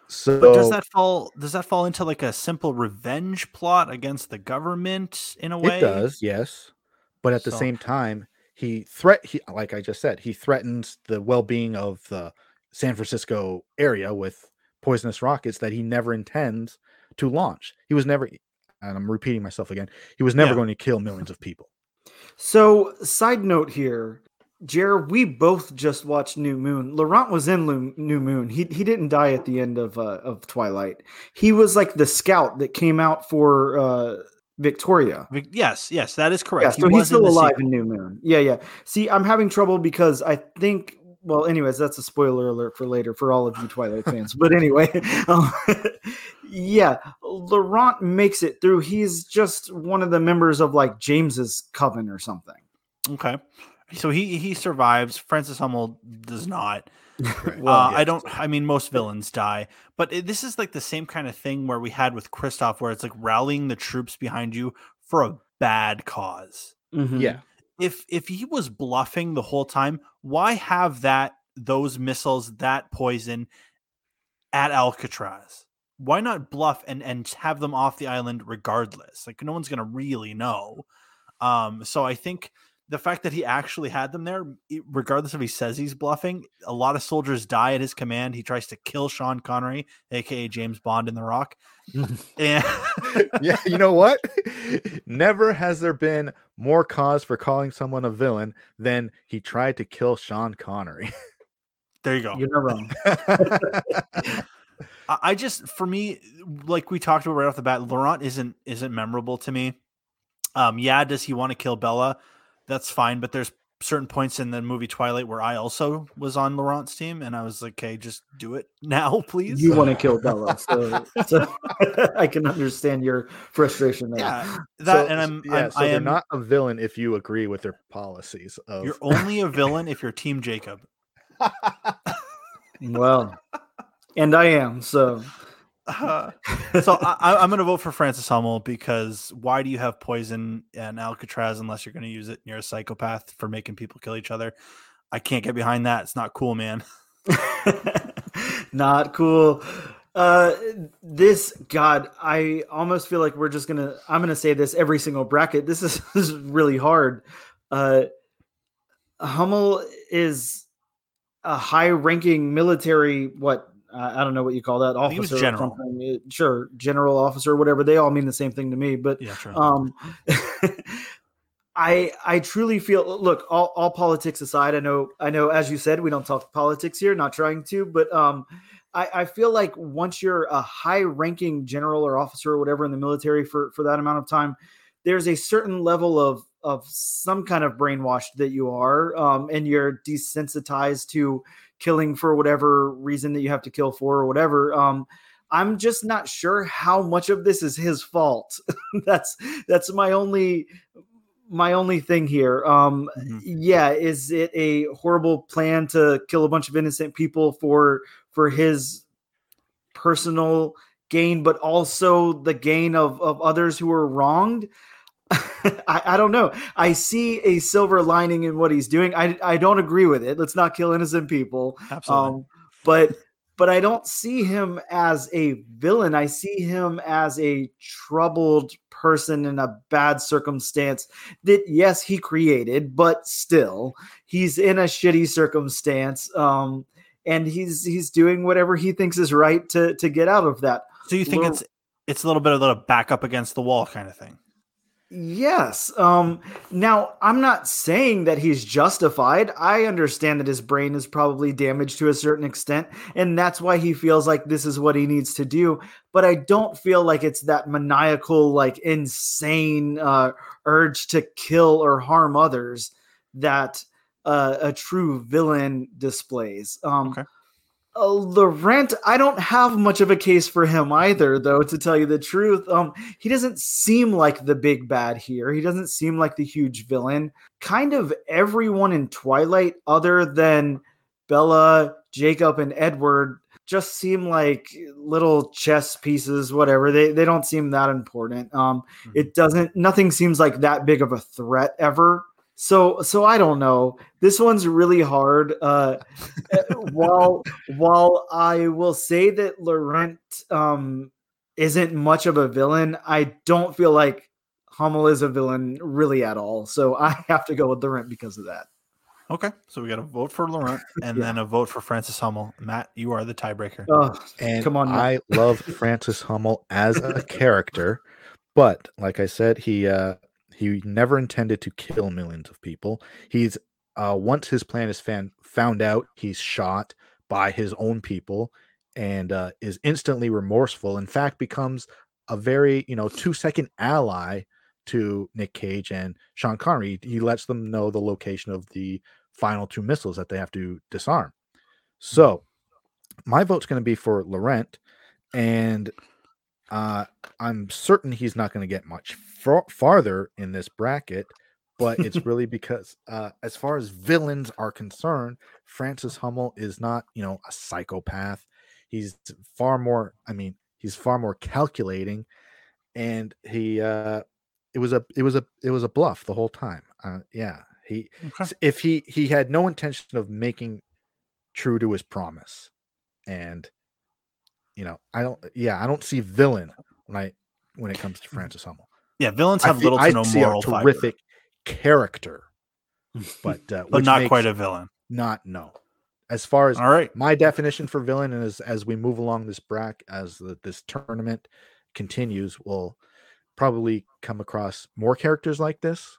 So but does that fall, does that fall into like a simple revenge plot against the government in a way? It does. Yes. But at the so. same time, He threat he like I just said, he threatens the well-being of the San Francisco area with poisonous rockets that he never intends to launch. He was never, and I'm repeating myself again, he was never yeah. going to kill millions of people. So, side note here, Jared, we both just watched New Moon. Laurent was in Lo- New Moon. He he didn't die at the end of uh, of Twilight. He was like the scout that came out for. Uh, Victoria. Yes, yes, that is correct. Yeah, so he he's still in alive sequel. in New Moon. Yeah, yeah. See, I'm having trouble because I think, well, anyways, that's a spoiler alert for later for all of you Twilight fans. But anyway, um, yeah, Laurent makes it through. He's just one of the members of like James's coven or something. Okay. So he he survives. Francis Hummel does not. Right. Well, uh, yeah. I don't. I mean, most villains die, but it, this is like the same kind of thing where we had with Christof, where it's like rallying the troops behind you for a bad cause. Mm-hmm. Yeah. If if he was bluffing the whole time, why have that those missiles, that poison at Alcatraz? Why not bluff and and have them off the island regardless? Like no one's gonna really know. Um. So I think. The fact that he actually had them there, regardless if he says he's bluffing, a lot of soldiers die at his command. He tries to kill Sean Connery, a k a. James Bond in The Rock. and- yeah, you know what? Never has there been more cause for calling someone a villain than he tried to kill Sean Connery. There you go. You're not wrong. I just, for me, like we talked about right off the bat, Laurent isn't isn't memorable to me. Um, yeah, does he want to kill Bella? That's fine, but there's certain points in the movie Twilight where I also was on Laurent's team, and I was like, "Okay, just do it now, please." You want to kill Bella, so, so I can understand your frustration there. Yeah, that, so, and I'm, yeah, I'm so I am not a villain if you agree with their policies. Of... You're only a villain if you're Team Jacob. Well, and I am so. Uh, so I, I'm going to vote for Francis Hummel because why do you have poison in Alcatraz unless you're going to use it? And you're a psychopath for making people kill each other. I can't get behind that. It's not cool, man. Not cool. Uh, this, God, I almost feel like we're just going to, I'm going to say this every single bracket. This is, this is really hard. Uh, Hummel is a high ranking military, what, I don't know what you call that, officer. He was general. Sure. General, officer, whatever. They all mean the same thing to me, but yeah, sure. um, I, I truly feel, look, all, all politics aside, I know, I know, as you said, we don't talk politics here, not trying to, but um, I, I feel like once you're a high ranking general or officer or whatever in the military for, for that amount of time, there's a certain level of, of some kind of brainwashed that you are, um, and you're desensitized to killing for whatever reason that you have to kill for or whatever. Um, I'm just not sure how much of this is his fault. that's, that's my only, my only thing here. Um, mm-hmm. Yeah. Is it a horrible plan to kill a bunch of innocent people for, for his personal gain, but also the gain of, of others who are wronged? I, I don't know. I see a silver lining in what he's doing. I I don't agree with it. Let's not kill innocent people. Absolutely. Um, but but I don't see him as a villain. I see him as a troubled person in a bad circumstance that, yes, he created, but still he's in a shitty circumstance. Um, and he's he's doing whatever he thinks is right to to get out of that. So you think L- it's it's a little bit of a back up against the wall kind of thing. Yes. Um, now, I'm not saying that he's justified. I understand that his brain is probably damaged to a certain extent, and that's why he feels like this is what he needs to do. But I don't feel like it's that maniacal, like insane uh, urge to kill or harm others that uh, a true villain displays. Um, okay. Uh, Laurent, I don't have much of a case for him either, though, to tell you the truth. Um, he doesn't seem like the big bad here. He doesn't seem like the huge villain. Kind of everyone in Twilight other than Bella, Jacob, and Edward just seem like little chess pieces, whatever. They they don't seem that important. Um, mm-hmm. It doesn't, nothing seems like that big of a threat ever. So, so I don't know. This one's really hard. Uh, while while I will say that Laurent um, isn't much of a villain, I don't feel like Hummel is a villain really at all. So I have to go with Laurent because of that. Okay, so we got a vote for Laurent and yeah. then a vote for Francis Hummel. Matt, you are the tiebreaker. Oh, and come on, I love Francis Hummel as a character, but like I said, he. Uh, He never intended to kill millions of people. He's uh, once his plan is fan- found out, he's shot by his own people and uh, is instantly remorseful. In fact, becomes a very, you know, two second ally to Nick Cage and Sean Connery. He lets them know the location of the final two missiles that they have to disarm. So my vote's going to be for Laurent, and Uh, I'm certain he's not going to get much far- farther in this bracket, but it's really because uh, as far as villains are concerned, Francis Hummel is not, you know, a psychopath. He's far more, I mean, he's far more calculating, and he, uh, it was a, it was a, it was a bluff the whole time. Uh, yeah. He, okay. if he, he had no intention of making true to his promise, and You know, I don't. Yeah, I don't see villain right when it comes to Francis Hummel. Yeah, villains have little to no moral fiber. I see a terrific character, but uh, but not quite a villain. Not no. As far as all right, my definition for villain is as we move along this bracket, as the, this tournament continues, we'll probably come across more characters like this.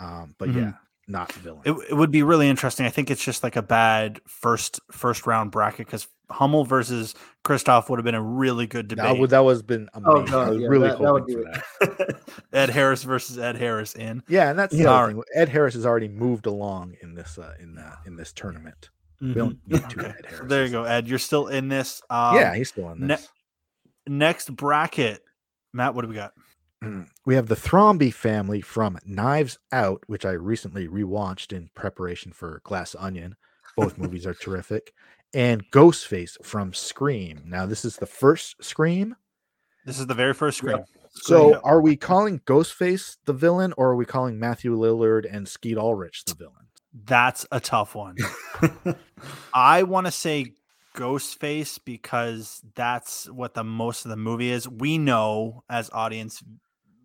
Um, but mm-hmm. yeah, not villain. It, it would be really interesting. I think it's just like a bad first first round bracket because Hummel versus Christof would have been a really good debate. That would that was been amazing. Oh, no, I was yeah, really that, hoping that would for that. Ed Harris versus Ed Harris in. Yeah, and that's the other thing. Ed Harris has already moved along in this uh, in uh, in this tournament. Mm-hmm. We don't need to okay. Ed Harris. So there you go, Ed. You're still in this. Um, yeah, he's still in this. Ne- next bracket, Matt. What do we got? We have the Thrombey family from Knives Out, which I recently rewatched in preparation for Glass Onion. Both movies are terrific. And Ghostface from Scream. Now, this is the first Scream. This is the very first Scream. Yeah. So, yeah. Are we calling Ghostface the villain, or are we calling Matthew Lillard and Skeet Ulrich the villain? That's a tough one. I want to say Ghostface because that's what the most of the movie is. We know as audience,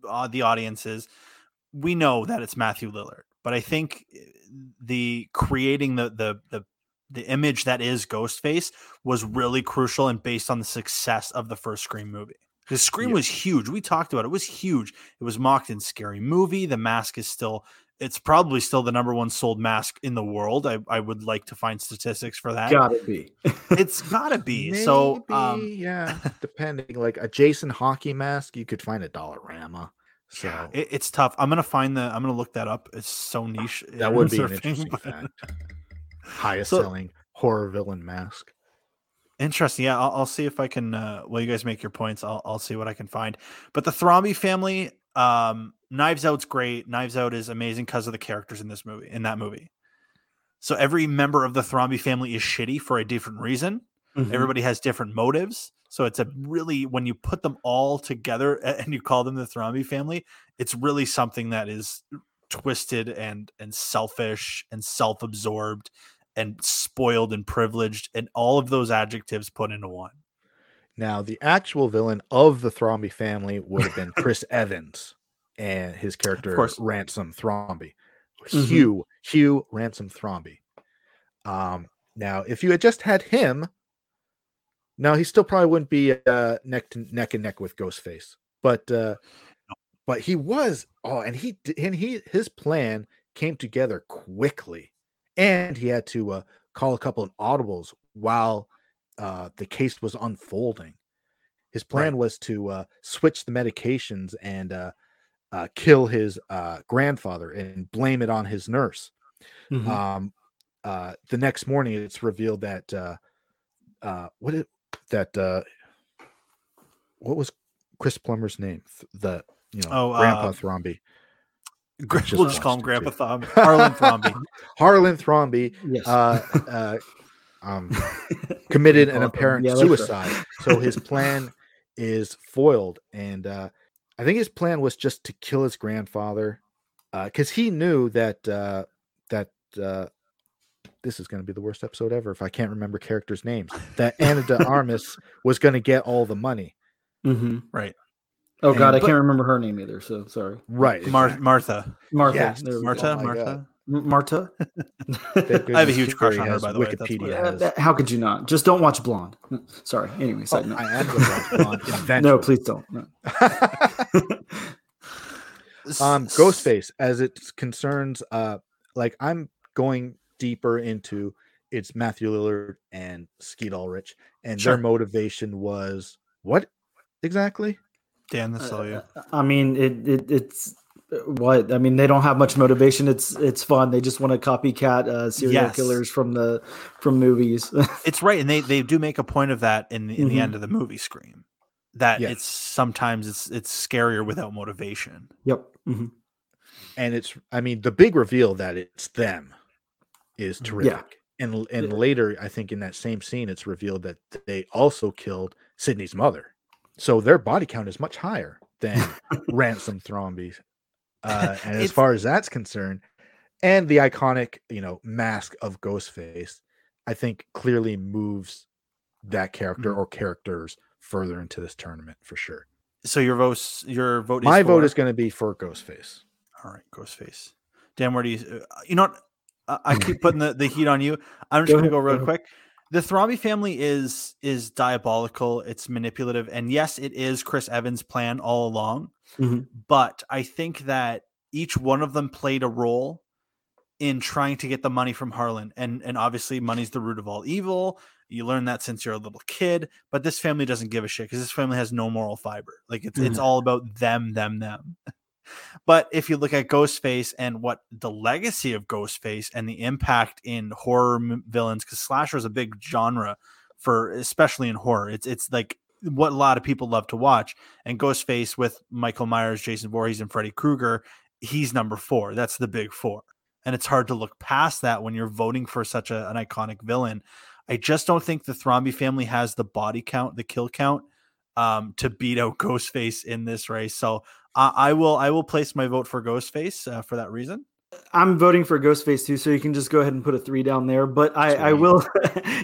uh, the audiences, we know that it's Matthew Lillard, but I think the creating the, the, the, the image that is Ghostface was really crucial and based on the success of the first Scream movie. Because Scream yeah. was huge. We talked about it. It was huge. It was mocked in Scary Movie. The mask is still, it's probably still the number one sold mask in the world. I, I would like to find statistics for that. Gotta be. It's gotta be. Maybe, so um, yeah, depending, like a Jason hockey mask, you could find a Dollarama. So yeah, it, it's tough. I'm gonna find the. I'm gonna look that up. It's so niche. That would be surfing, an interesting but... fact. Highest so, selling horror villain mask. Interesting. Yeah, I'll, I'll see if I can. Uh, while you guys make your points, I'll I'll see what I can find. But the Thrombey family, um, Knives Out's great. Knives Out is amazing because of the characters in this movie, in that movie. So every member of the Thrombey family is shitty for a different reason. Mm-hmm. Everybody has different motives. So it's a really, when you put them all together and you call them the Thrombey family, it's really something that is twisted and and selfish and self-absorbed and spoiled and privileged and all of those adjectives put into one. Now, the actual villain of the Thrombey family would have been Chris Evans and his character Ransom Thrombey. Mm-hmm. Hugh, Hugh Ransom Thrombey. Um, now, if you had just had him, no, he still probably wouldn't be uh, neck to neck and neck with Ghostface, but uh, but he was. Oh, and he and he his plan came together quickly, and he had to uh, call a couple of audibles while uh, the case was unfolding. His plan right. was to uh, switch the medications and uh, uh, kill his uh, grandfather and blame it on his nurse. Mm-hmm. Um, uh, the next morning, it's revealed that uh, uh, what it. That uh, what was Chris Plummer's name? The you know oh, Grandpa uh, Thrombey. We'll just, just call him Grandpa Thrombey. Harlan Thrombey. Harlan Thrombey yes. uh, uh, um, committed an apparent yeah, suicide. Right. So his plan is foiled, and uh, I think his plan was just to kill his grandfather because uh, he knew that uh, that. Uh, This is going to be the worst episode ever if I can't remember characters' names. That Ana de Armas was going to get all the money, mm-hmm. right? Oh and, God, I but, can't remember her name either. So sorry. Right, Mar- Martha. Martha. Yes. Martha. Oh, Martha. Martha. Martha. I have a huge crush on her, by the Wikipedia way. That's uh, that, how could you not? Just don't watch Blonde. Sorry. Anyway, oh, no. I had to watch Blonde. No, please don't. No. um, Ghostface, as it concerns, uh, like I'm going. Deeper into it's Matthew Lillard and Skeet Ulrich, and sure. their motivation was what exactly? Dan, this all you. Uh, I mean, it, it it's what I mean. They don't have much motivation. It's it's fun. They just want to copycat uh, serial yes. killers from the from movies. It's right, and they they do make a point of that in the, in mm-hmm. the end of the movie Scream. That yes. it's sometimes it's it's scarier without motivation. Yep, mm-hmm. and it's I mean the big reveal that it's them. Is terrific, yeah. and and yeah. later I think in that same scene it's revealed that they also killed Sydney's mother, so their body count is much higher than Ransom Thrombey. Uh, and as far as that's concerned, and the iconic you know mask of Ghostface, I think clearly moves that character mm-hmm. or characters further into this tournament for sure. So your vote, your vote, my is vote for... is going to be for Ghostface. All right, Ghostface. Dan, where do you? Uh, you know what? I keep putting the, the heat on you. I'm just go gonna go real go quick. The Thrombey family is is diabolical, it's manipulative, and yes, it is Chris Evans' plan all along. Mm-hmm. But I think that each one of them played a role in trying to get the money from Harlan. And and obviously money's the root of all evil. You learn that since you're a little kid, but this family doesn't give a shit because this family has no moral fiber. Like it's mm-hmm. it's all about them, them, them. But if you look at Ghostface and what the legacy of Ghostface and the impact in horror m- villains, because slasher is a big genre for, especially in horror, it's it's like what a lot of people love to watch. And Ghostface with Michael Myers, Jason Voorhees, and Freddy Krueger, he's number four. That's the big four, and it's hard to look past that when you're voting for such a, an iconic villain. I just don't think the Thrombey family has the body count, the kill count, um, to beat out Ghostface in this race. So. Uh, I will. I will place my vote for Ghostface uh, for that reason. I'm voting for Ghostface too, so you can just go ahead and put a three down there. But I, I will,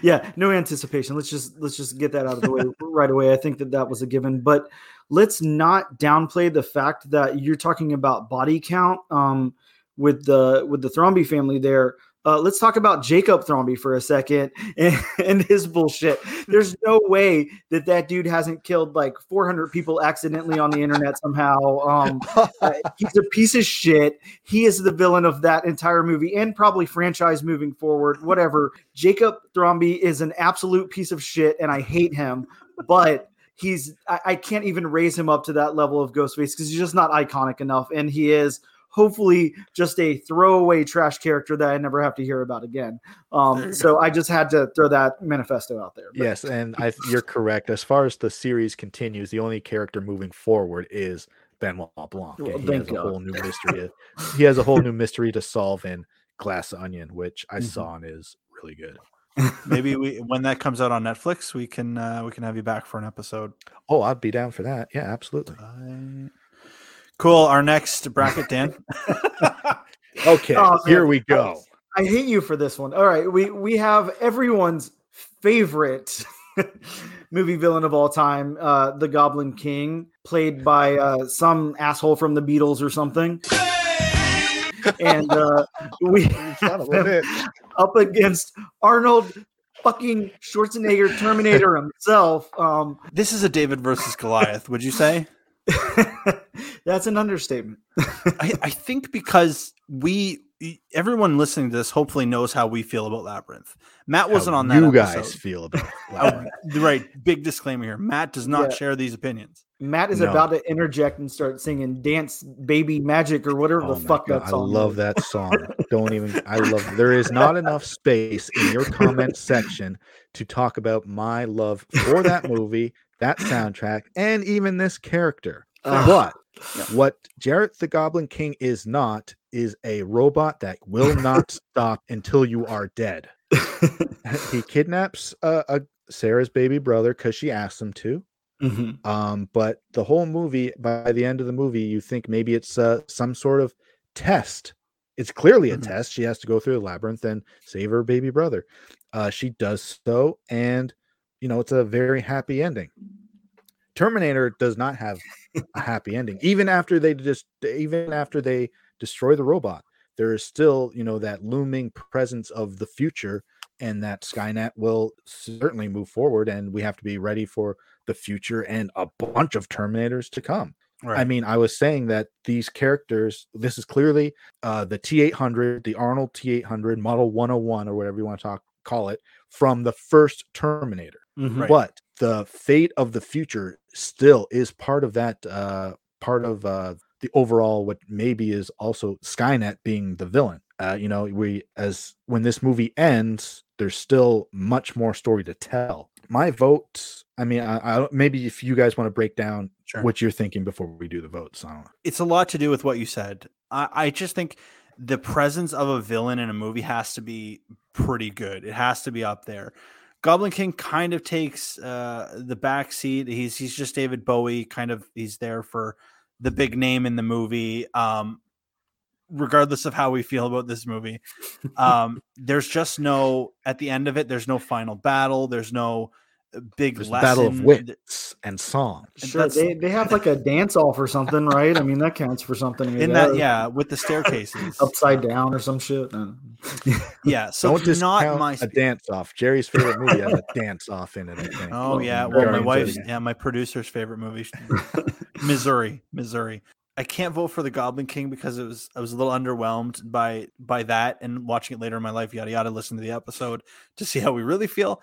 yeah, no anticipation. Let's just let's just get that out of the way right away. I think that that was a given. But let's not downplay the fact that you're talking about body count um, with the with the Thrombey family there. Uh, let's talk about Jacob Thrombey for a second and, and his bullshit. There's no way that that dude hasn't killed like four hundred people accidentally on the internet somehow. Um, uh, he's a piece of shit. He is the villain of that entire movie and probably franchise moving forward, whatever. Jacob Thrombey is an absolute piece of shit and I hate him, but he's, I, I can't even raise him up to that level of Ghostface because he's just not iconic enough. And he is, hopefully, just a throwaway trash character that I never have to hear about again. Um, so I just had to throw that manifesto out there. But. Yes, and I, you're correct. As far as the series continues, the only character moving forward is Benoit Blanc. Well, he has God. a whole new mystery. He has a whole new mystery to solve in Glass Onion, which I mm-hmm. saw and is really good. Maybe we, when that comes out on Netflix, we can uh, we can have you back for an episode. Oh, I'd be down for that. Yeah, absolutely. I... Cool. Our next bracket, Dan. Okay, oh, here we go. I, I hate you for this one. All right, we we have everyone's favorite movie villain of all time, uh, the Goblin King, played by uh, some asshole from the Beatles or something. And uh, we have him up against Arnold fucking Schwarzenegger, Terminator himself. Um, this is a David versus Goliath. Would you say? That's an understatement. I, I think because we, everyone listening to this, hopefully knows how we feel about Labyrinth. Matt wasn't how on that. You episode. guys feel about Labyrinth. Oh, right. Big disclaimer here. Matt does not yeah. share these opinions. Matt is no. about to interject and start singing "Dance Baby Magic" or whatever oh the fuck God. that song. I love is. that song. Don't even. I love. There is not enough space in your comment section to talk about my love for that movie, that soundtrack, and even this character. Uh, but yeah. what Jareth the Goblin King is not is a robot that will not stop until you are dead. He kidnaps uh, a Sarah's baby brother because she asked him to. Mm-hmm. Um, but the whole movie, by the end of the movie, you think maybe it's uh, some sort of test. It's clearly a mm-hmm. test. She has to go through the labyrinth and save her baby brother. Uh, she does so, and you know, it's a very happy ending. Terminator does not have a happy ending. Even after they just, even after they destroy the robot, there is still, you know, that looming presence of the future, and that Skynet will certainly move forward, and we have to be ready for the future and a bunch of Terminators to come. Right. I mean, I was saying that these characters, this is clearly uh, the T eight hundred, the Arnold T eight hundred, Model one oh one, or whatever you want to talk call it, from the first Terminator. Mm-hmm. Right. But the fate of the future still is part of that, uh, part of uh, the overall, what maybe is also Skynet being the villain. Uh, you know, we, as when this movie ends, there's still much more story to tell. My vote, I mean, I, I maybe if you guys want to break down sure. what you're thinking before we do the votes. I don't know. It's a lot to do with what you said. I, I just think the presence of a villain in a movie has to be pretty good. It has to be up there. Goblin King kind of takes uh, the back seat. He's he's just David Bowie, kind of. He's there for the big name in the movie. Um, regardless of how we feel about this movie, um, there's just no, at the end of it, there's no final battle. There's no big there's lesson. Battle of wits and song. Sure, and they, they have like a dance off or something, right? I mean, that counts for something. I mean, in that, that yeah, with the staircases upside down or some shit. No. Yeah, so don't discount not my a dance off. Jerry's favorite movie has a dance off in it, I think. Oh well, yeah, well, my wife's yeah, my producer's favorite movie, Missouri, Missouri. I can't vote for the Goblin King because it was I was a little underwhelmed by by that, and watching it later in my life, yada yada, listen to the episode to see how we really feel.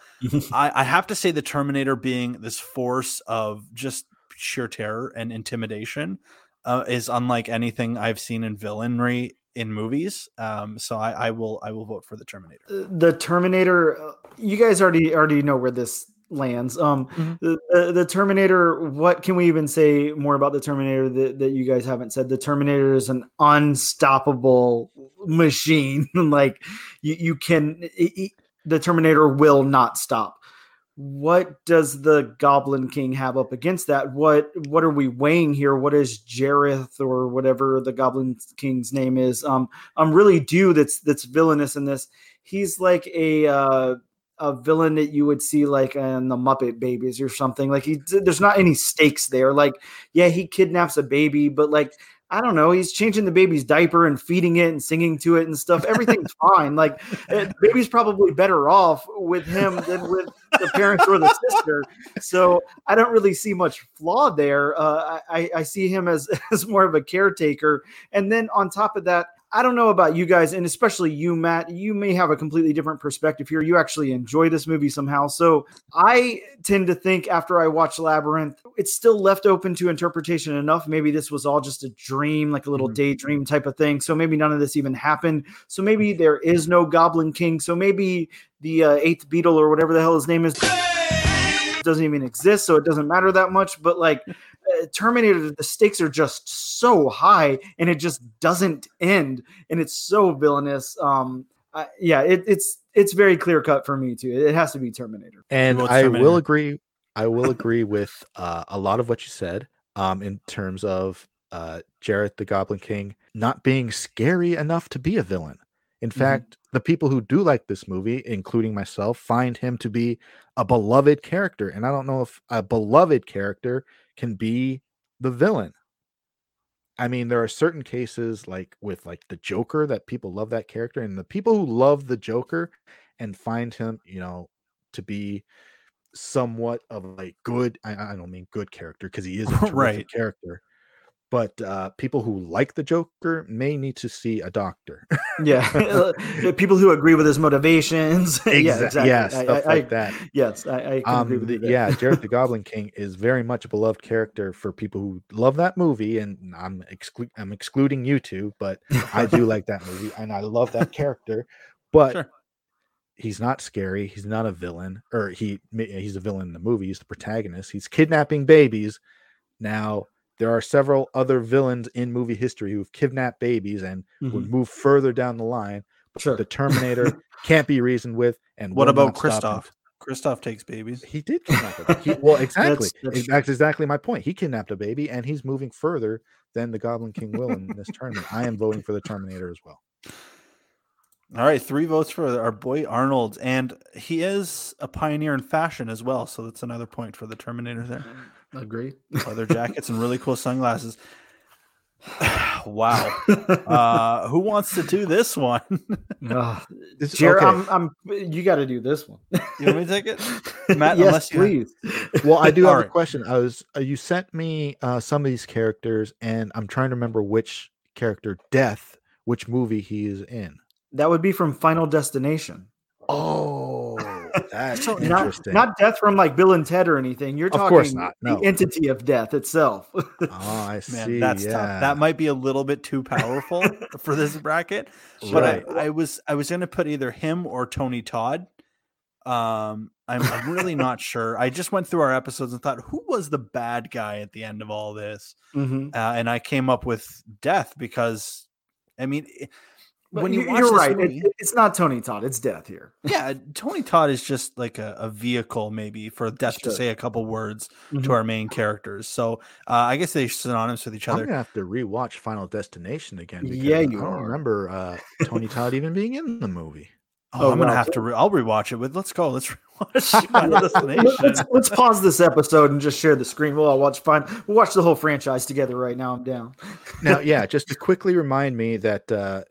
I, I have to say the Terminator being this force of just sheer terror and intimidation uh, is unlike anything I've seen in villainry in movies. Um, so I, I will I will vote for the Terminator. The Terminator, uh, you guys already already know where this lands. Um, mm-hmm. the, the Terminator, what can we even say more about the Terminator that, that you guys haven't said? The Terminator is an unstoppable machine. Like you, you can, it, it, the Terminator will not stop. what does the Goblin King have up against that? What what are we weighing here? What is Jareth or whatever the Goblin King's name is? Um, um, really do that's that's villainous in this. He's like a uh, a villain that you would see like in the Muppet Babies or something. Like he, there's not any stakes there. Like yeah, he kidnaps a baby, but like I don't know, he's changing the baby's diaper and feeding it and singing to it and stuff. Everything's fine. Like the baby's probably better off with him than with the parents or the sister. So I don't really see much flaw there. Uh, I, I see him as, as more of a caretaker. And then on top of that, I don't know about you guys, and especially you, Matt, you may have a completely different perspective here. You actually enjoy this movie somehow. So I tend to think after I watch Labyrinth, it's still left open to interpretation enough. Maybe this was all just a dream, like a little daydream type of thing. So maybe none of this even happened. So maybe there is no Goblin King. So maybe the uh, eighth beetle or whatever the hell his name is doesn't even exist. So it doesn't matter that much. But like, Terminator, the stakes are just so high and it just doesn't end and it's so villainous. Um I, yeah it, it's it's very clear cut for me too. It has to be Terminator. And well, I Terminator. will agree I will agree with uh, a lot of what you said um in terms of uh Jareth the Goblin King not being scary enough to be a villain. In mm-hmm. fact, the people who do like this movie, including myself, find him to be a beloved character, and I don't know if a beloved character can be the villain. I mean, there are certain cases like with like the Joker that people love that character, and the people who love the Joker and find him, you know, to be somewhat of a good, I, I don't mean good character because he is a terrific right. character, but uh, people who like the Joker may need to see a doctor. yeah. People who agree with his motivations. Exactly. yeah, exactly. Yeah, stuff I, like I, that. Yes, I, I can um, agree with the, that. Yeah, Jareth the Goblin King is very much a beloved character for people who love that movie, and I'm, exclu- I'm excluding you two, but I do like that movie, and I love that character, but sure. he's not scary. He's not a villain, or he he's a villain in the movie. He's the protagonist. He's kidnapping babies. Now, there are several other villains in movie history who've kidnapped babies and mm-hmm. would move further down the line. But sure. the Terminator can't be reasoned with. And what about Christof? Christof takes babies. He did kidnap a baby. Well, exactly. That's, that's exactly, exactly my point. He kidnapped a baby, and he's moving further than the Goblin King will in this tournament. I am voting for the Terminator as well. All right, three votes for our boy Arnold, and he is a pioneer in fashion as well. So that's another point for the Terminator there. Agree. Leather jackets and really cool sunglasses. Wow. Uh, who wants to do this one? uh, this, Jared, okay. I'm, I'm, you got to do this one. You want me to take it, Matt? Yes, unless you please. Have... Well, I do have right. a question. I was uh, you sent me uh, some of these characters, and I'm trying to remember which character, Death, which movie he is in. That would be from Final Destination. Oh, that's so interesting. Not, not Death from like Bill and Ted or anything. You're talking not, no. the entity of Death itself. Oh, I see. Man, that's yeah. tough. That might be a little bit too powerful for this bracket. But right. I, I was I was going to put either him or Tony Todd. Um, I'm, I'm really not sure. I just went through our episodes and thought, who was the bad guy at the end of all this? Mm-hmm. Uh, and I came up with Death because, I mean... It, But when you you're, watch you're right, movie, it, it's not Tony Todd, it's Death here. Yeah, Tony Todd is just like a, a vehicle, maybe, for Death sure. to say a couple words mm-hmm. to our main characters. So uh, I guess they're synonymous with each other. I'm gonna have to rewatch Final Destination again. Because yeah, you I don't are. remember uh, Tony Todd even being in the movie. Oh, oh I'm gonna have to. Re- I'll rewatch it with. Let's go. Let's rewatch Final Destination. Let's, let's pause this episode and just share the screen. We'll all watch fine. We'll watch the whole franchise together right now. I'm down. Now, yeah, just to quickly remind me that. Uh,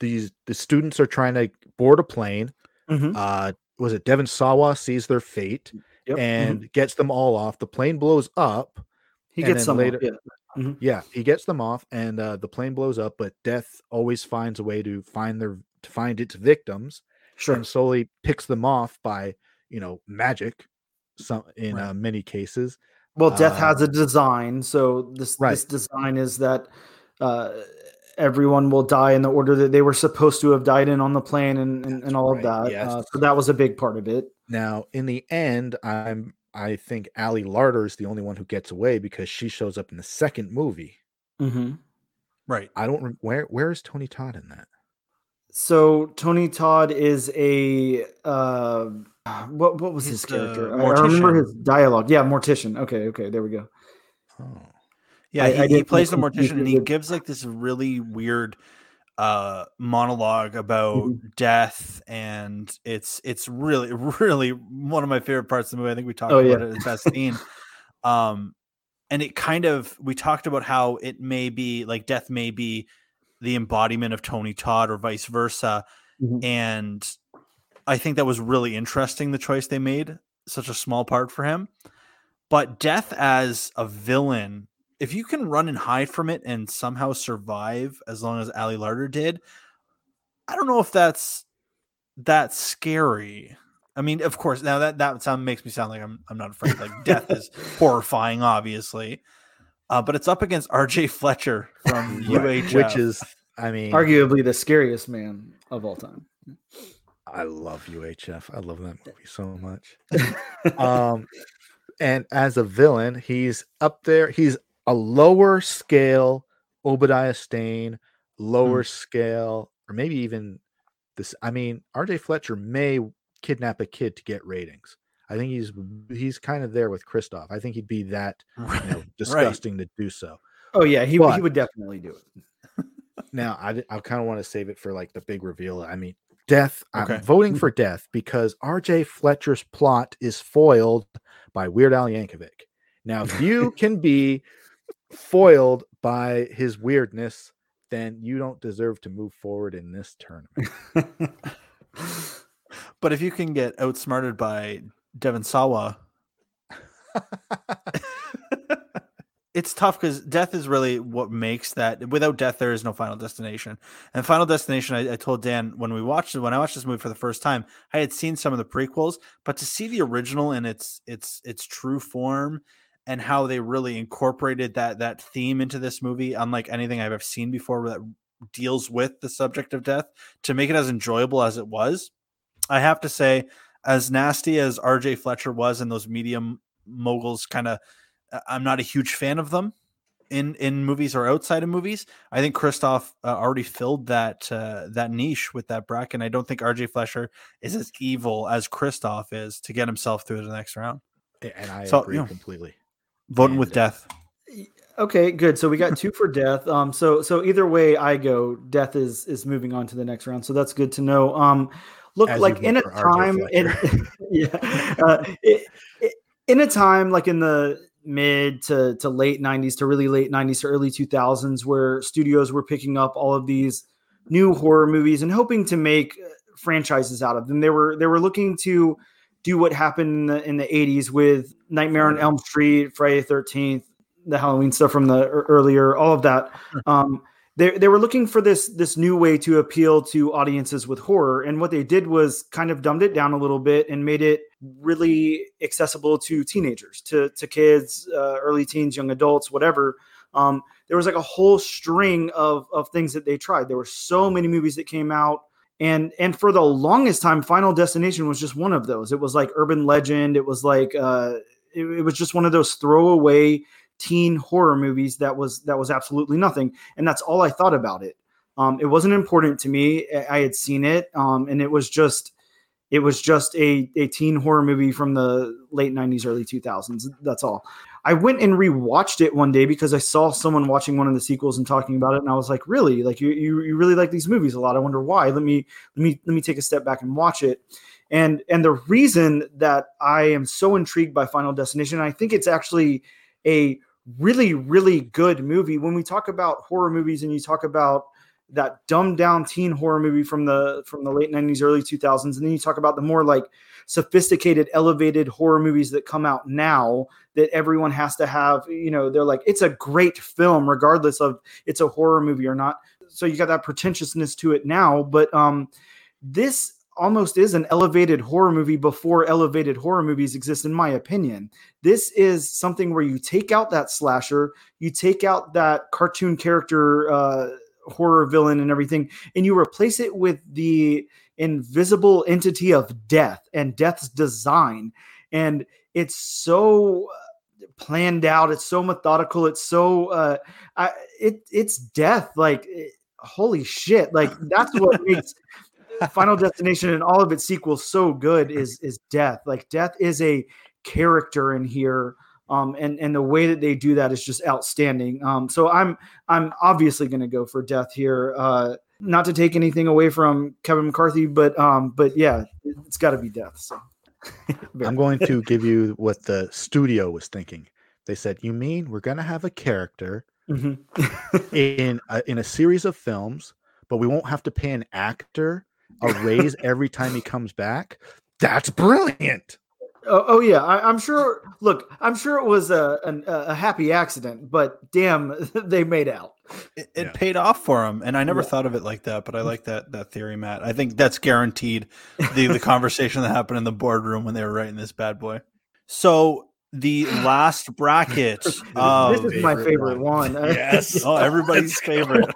These the students are trying to board a plane. Mm-hmm. Uh, was it Devon Sawa sees their fate yep. and mm-hmm. gets them all off? The plane blows up. He gets them later. Off, yeah. Mm-hmm. yeah, he gets them off, and uh, the plane blows up. But Death always finds a way to find their to find its victims. Sure, and slowly picks them off by you know magic. Some in right. uh, many cases. Well, Death uh, has a design, so this right. this design is that. Uh, everyone will die in the order that they were supposed to have died in on the plane and, and, and all right. of that. Yes. Uh, so that was a big part of it. Now in the end, I'm, I think Allie Larder is the only one who gets away because she shows up in the second movie. Mm-hmm. Right. I don't re- where, where is Tony Todd in that? So Tony Todd is a, uh, What what was his, his character? Uh, I remember his dialogue. Yeah, mortician. Okay, okay, there we go. Oh. Yeah, I, he, I he plays the mortician, and he gives like this really weird uh, monologue about mm-hmm. death, and it's it's really really one of my favorite parts of the movie. I think we talked oh, about yeah. it in the best scene. Um, and it kind of we talked about how it may be like death may be the embodiment of Tony Todd or vice versa, mm-hmm. and I think that was really interesting, the choice they made, such a small part for him. But death as a villain, if you can run and hide from it and somehow survive as long as Ali Larter did, I don't know if that's that scary. I mean, of course, now that, that sound makes me sound like I'm I'm not afraid. Like death is horrifying, obviously. Uh, but it's up against R J Fletcher from U H F. Which is, I mean... arguably the scariest man of all time. I love U H F. I love that movie so much. um, and as a villain, he's up there. He's a lower scale Obadiah Stane, lower hmm. scale, or maybe even this. I mean, R J Fletcher may kidnap a kid to get ratings. I think he's he's kind of there with Christof. I think he'd be that you know, disgusting right. to do so. Oh yeah, he but, he would definitely do it. Now I I kind of want to save it for like the big reveal. I mean. Death. Okay. I'm voting for Death because R J Fletcher's plot is foiled by Weird Al Yankovic. Now, if you can be foiled by his weirdness, then you don't deserve to move forward in this tournament. But if you can get outsmarted by Devin Sawa, it's tough because Death is really what makes that. Without Death, there is no Final Destination. And Final Destination, I, I told Dan when we watched it, when I watched this movie for the first time, I had seen some of the prequels, but to see the original in its its its true form and how they really incorporated that that theme into this movie, unlike anything I've ever seen before that deals with the subject of death, to make it as enjoyable as it was, I have to say, as nasty as R J Fletcher was and those media moguls kind of. I'm not a huge fan of them in, in movies or outside of movies. I think Christof uh, already filled that uh, that niche with that bracket. I don't think R J Fletcher is as evil as Christof is to get himself through the next round. And I so, agree you know, completely. Voting and with Death. Okay, good. So we got two for Death. Um, so so either way I go, Death is is moving on to the next round. So that's good to know. Um, look as like in a time, in, yeah, uh, it, it, in a time like in the mid to, to late nineties to really late nineties to early two thousands where studios were picking up all of these new horror movies and hoping to make franchises out of them. They were, they were looking to do what happened in the, in the eighties with Nightmare on Elm Street, Friday the thirteenth, the Halloween stuff from the earlier, all of that. Um, they, they were looking for this, this new way to appeal to audiences with horror. And what they did was kind of dumbed it down a little bit and made it really accessible to teenagers, to, to kids, uh, early teens, young adults, whatever. Um, there was like a whole string of, of things that they tried. There were so many movies that came out. And, and for the longest time, Final Destination was just one of those. It was like urban legend. It was like, uh, it, it was just one of those throwaway teen horror movies that was that was absolutely nothing, and that's all I thought about it. Um, it wasn't important to me. I had seen it, um, and it was just it was just a a teen horror movie from the late nineties, early two thousands. That's all. I went and rewatched it one day because I saw someone watching one of the sequels and talking about it, and I was like, "Really? Like you you, you really like these movies a lot? I wonder why. Let me let me let me take a step back and watch it." And and the reason that I am so intrigued by Final Destination, I think it's actually a really, really good movie. When we talk about horror movies and you talk about that dumbed down teen horror movie from the from the late nineties, early two thousands, and then you talk about the more like sophisticated, elevated horror movies that come out now that everyone has to have, you know, they're like, it's a great film regardless of it's a horror movie or not. So you got that pretentiousness to it now, but um, this almost is an elevated horror movie before elevated horror movies exist, in my opinion. This is something where you take out that slasher, you take out that cartoon character, uh, horror villain and everything, and you replace it with the invisible entity of death and death's design. And it's so planned out. It's so methodical. It's so, uh, I, it, it's death. Like, it, holy shit. Like that's what makes Final Destination and all of its sequels so good is is Death. Like, Death is a character in here. Um, and, and the way that they do that is just outstanding. Um, so I'm, I'm obviously going to go for Death here. Uh, not to take anything away from Kevin McCarthy, but, um, but yeah, it's gotta be Death. So I'm going to give you what the studio was thinking. They said, you mean we're going to have a character mm-hmm. in a, in a series of films, but we won't have to pay an actor a raise every time he comes back. That's brilliant. Oh, oh yeah, I, I'm sure. Look, I'm sure it was a, a a happy accident, but damn, they made out. It, it yeah. paid off for them, and I never yeah. thought of it like that. But I like that that theory, Matt. I think that's guaranteed. The the conversation that happened in the boardroom when they were writing this bad boy. So the last bracket. um, this is my favorite one. one. Yes, oh, everybody's favorite.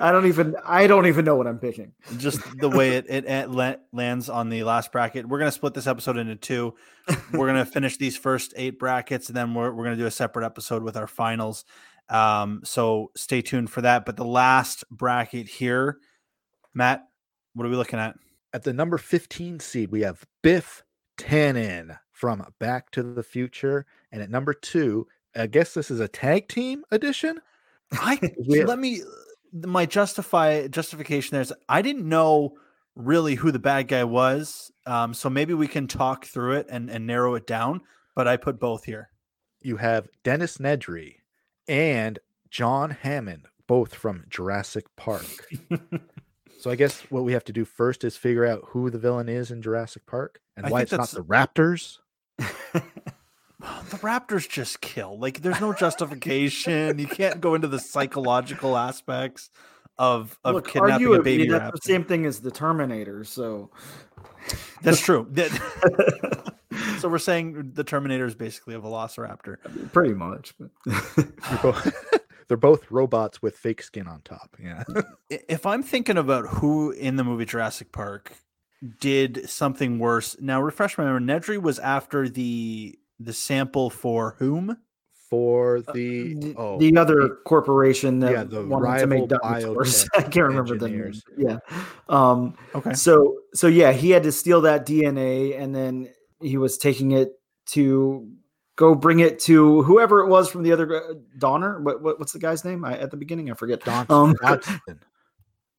I don't even. I don't even know what I'm picking. Just the way it, it it lands on the last bracket. We're gonna split this episode into two. We're gonna finish these first eight brackets, and then we're we're gonna do a separate episode with our finals. Um, so stay tuned for that. But the last bracket here, Matt, what are we looking at? At the number fifteen seed, we have Biff Tannen from Back to the Future, and at number two, I guess this is a tag team edition. I yeah. let me. My justify justification there is I didn't know really who the bad guy was, um, so maybe we can talk through it and, and narrow it down. But I put both here. You have Dennis Nedry and John Hammond, both from Jurassic Park. So I guess what we have to do first is figure out who the villain is in Jurassic Park and I why it's that's... not the Raptors. The Raptors just kill. Like, there's no justification. You can't go into the psychological aspects of of Look, kidnapping a baby. That's raptor. The same thing as the Terminator. So that's true. That, so we're saying the Terminator is basically a Velociraptor, pretty much. But. They're both robots with fake skin on top. Yeah. If I'm thinking about who in the movie Jurassic Park did something worse, now refresh my memory. Nedry was after the. The sample for whom? For the uh, the, oh, the other the, corporation that yeah, the wanted to make dinosaurs. I can't remember engineers. the name. Yeah. Um, okay. So so yeah, he had to steal that D N A, and then he was taking it to go bring it to whoever it was from the other uh, Donner. What, what what's the guy's name? I, at the beginning, I forget. Dotson. Um, Dotson.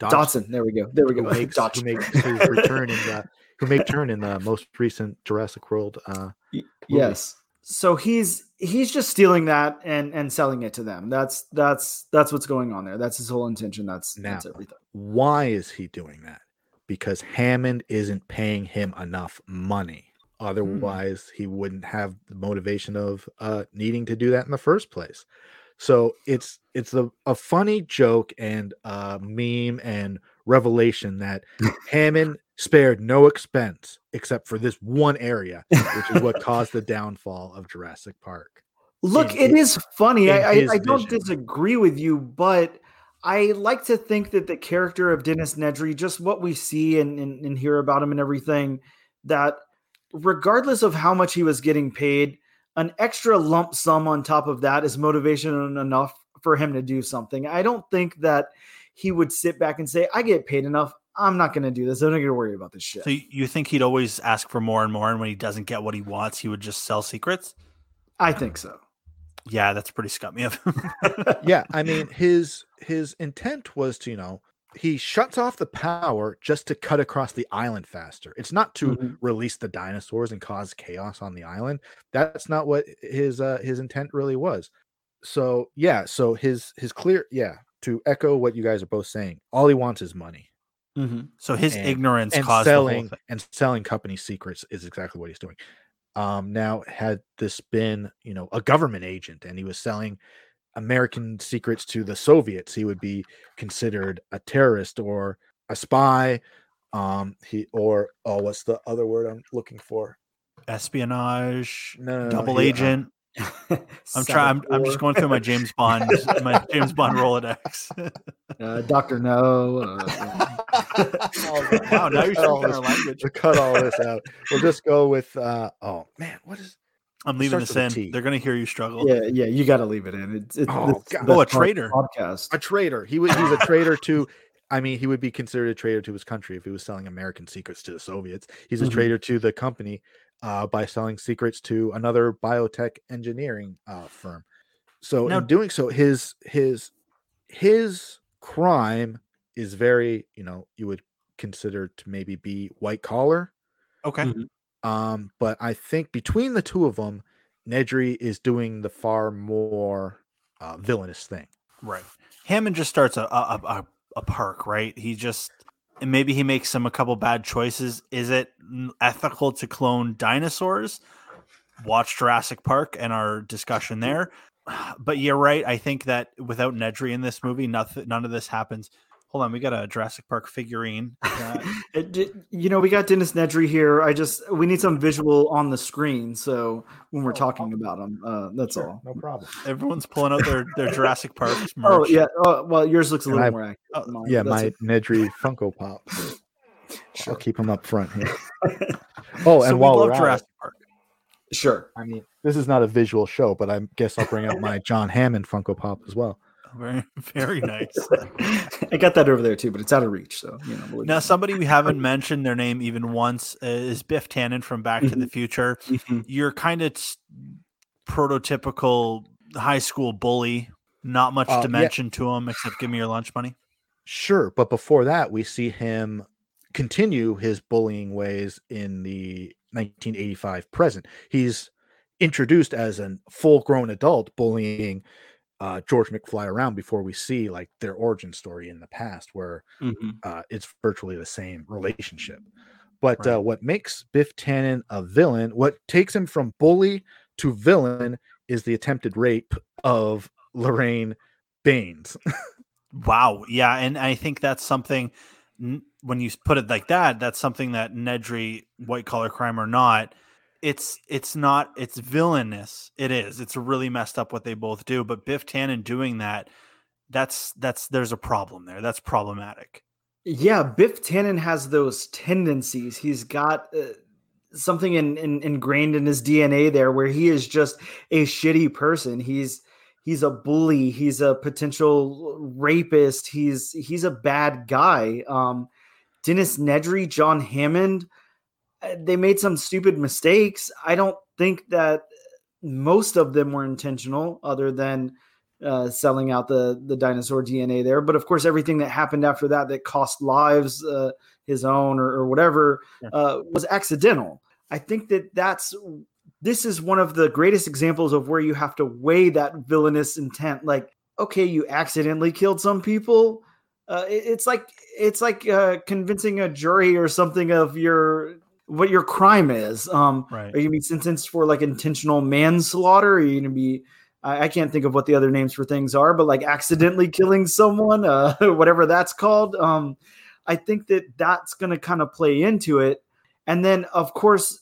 Dotson. There we go. There we go. Who makes, who makes his return in the who made turn in the most recent Jurassic World. Uh, Yes. So he's he's just stealing that and, and selling it to them. That's that's that's what's going on there. That's his whole intention. That's, now, that's everything. Why is he doing that? Because Hammond isn't paying him enough money. Otherwise, mm. he wouldn't have the motivation of uh, needing to do that in the first place. So it's it's a, a funny joke and a meme and revelation that Hammond spared no expense except for this one area, which is what caused the downfall of Jurassic Park. Look, it is funny. I, I don't disagree with you, but I like to think that the character of Dennis Nedry, just what we see and, and, and hear about him and everything, that regardless of how much he was getting paid, an extra lump sum on top of that is motivation enough for him to do something. I don't think that he would sit back and say, I get paid enough. I'm not going to do this. I'm not going to worry about this shit. So you think he'd always ask for more and more, and when he doesn't get what he wants, he would just sell secrets? I think so. Yeah, that's pretty scummy of him. Yeah, I mean, his his intent was to, you know, he shuts off the power just to cut across the island faster. It's not to mm-hmm. release the dinosaurs and cause chaos on the island. That's not what his uh, his intent really was. So, yeah, so his his clear, yeah, to echo what you guys are both saying, all he wants is money. Mm-hmm. So his and, ignorance and caused selling the whole thing. And selling company secrets is exactly what he's doing. Um, now, had this been, you know, a government agent and he was selling American secrets to the Soviets, he would be considered a terrorist or a spy. Um, he or oh, what's the other word I'm looking for? Espionage. No, no, double no, he, agent. Um, I'm trying. I'm, I'm just going through my James Bond, my James Bond Rolodex. uh, Doctor No. Uh, oh, wow! Now you're showing our language. To cut all this out, we'll just go with. Uh, oh man, what is? I'm leaving this in. T. They're going to hear you struggle. Yeah, yeah. You got to leave it in. It's, it's, oh, it's oh, a traitor podcast. A traitor. He was. He's a traitor to I mean, he would be considered a traitor to his country if he was selling American secrets to the Soviets. He's a mm-hmm. traitor to the company uh, by selling secrets to another biotech engineering uh, firm. So now, in doing so, his his his crime is very, you know, you would consider to maybe be white collar. Okay. Mm-hmm. Um, but I think between the two of them, Nedry is doing the far more uh, villainous thing. Right. Hammond just starts a a, a a park, right? He just, and maybe he makes some a couple bad choices. Is it ethical to clone dinosaurs? Watch Jurassic Park and our discussion there. But you're right. I think that without Nedry in this movie, nothing, none of this happens. Hold on, we got a Jurassic Park figurine. Uh, you know, we got Dennis Nedry here. I just we need some visual on the screen. So when we're oh, talking about him, uh, that's sure, all. No problem. Everyone's pulling out their, their Jurassic Park merch. Oh yeah. Oh, well, yours looks a and little I, more accurate. Oh, mine. Yeah, that's my it. Nedry Funko Pop. Sure. I'll keep him up front here. Oh, and so while we love we're Jurassic out, Park. Sure. I mean, this is not a visual show, but I guess I'll bring out my John Hammond Funko Pop as well. Very, very nice. I got that over there too, but it's out of reach. So you know, now somebody we haven't mentioned their name even once is Biff Tannen from Back mm-hmm. to the Future. Mm-hmm. You're kind of prototypical high school bully. Not much uh, dimension yeah. to him except give me your lunch money. Sure, but before that, we see him continue his bullying ways in the nineteen eighty-five present. He's introduced as a full-grown adult bullying Uh, George McFly around before we see like their origin story in the past where mm-hmm. uh, it's virtually the same relationship. But right. uh, what makes Biff Tannen a villain, what takes him from bully to villain is the attempted rape of Lorraine Baines. Wow. Yeah. And I think that's something when you put it like that, that's something that Nedry, white collar crime or not, It's it's not it's villainous. It is. It's really messed up what they both do. But Biff Tannen doing that, that's that's there's a problem there. That's problematic. Yeah, Biff Tannen has those tendencies. He's got uh, something in, in, ingrained in his D N A there, where he is just a shitty person. He's he's a bully. He's a potential rapist. He's he's a bad guy. Um, Dennis Nedry, John Hammond. They made some stupid mistakes. I don't think that most of them were intentional other than uh, selling out the, the dinosaur D N A there. But of course, everything that happened after that, that cost lives, uh, his own or, or whatever, uh, was accidental. I think that that's, this is one of the greatest examples of where you have to weigh that villainous intent. Like, okay, you accidentally killed some people. Uh, it, it's like, it's like uh, convincing a jury or something of your, what your crime is. Um, right. Are you going to be sentenced for like intentional manslaughter? Are you going to be, I, I can't think of what the other names for things are, but like accidentally killing someone, uh, whatever that's called. Um, I think that that's going to kind of play into it. And then of course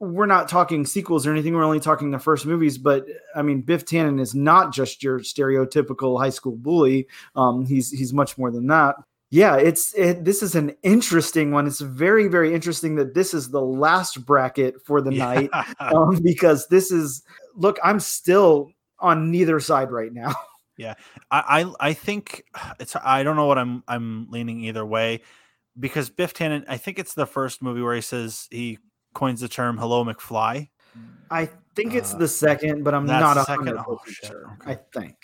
we're not talking sequels or anything. We're only talking the first movies, but I mean, Biff Tannen is not just your stereotypical high school bully. Um, he's, he's much more than that. Yeah, it's it, this is an interesting one. It's very, very interesting that this is the last bracket for the yeah. night um, because this is – look, I'm still on neither side right now. Yeah, I I, I think it's – I don't know what I'm I'm leaning either way because Biff Tannen, I think it's the first movie where he says he coins the term hello McFly. I think it's uh, the second, but I'm not one hundred percent oh, sure, okay. I think.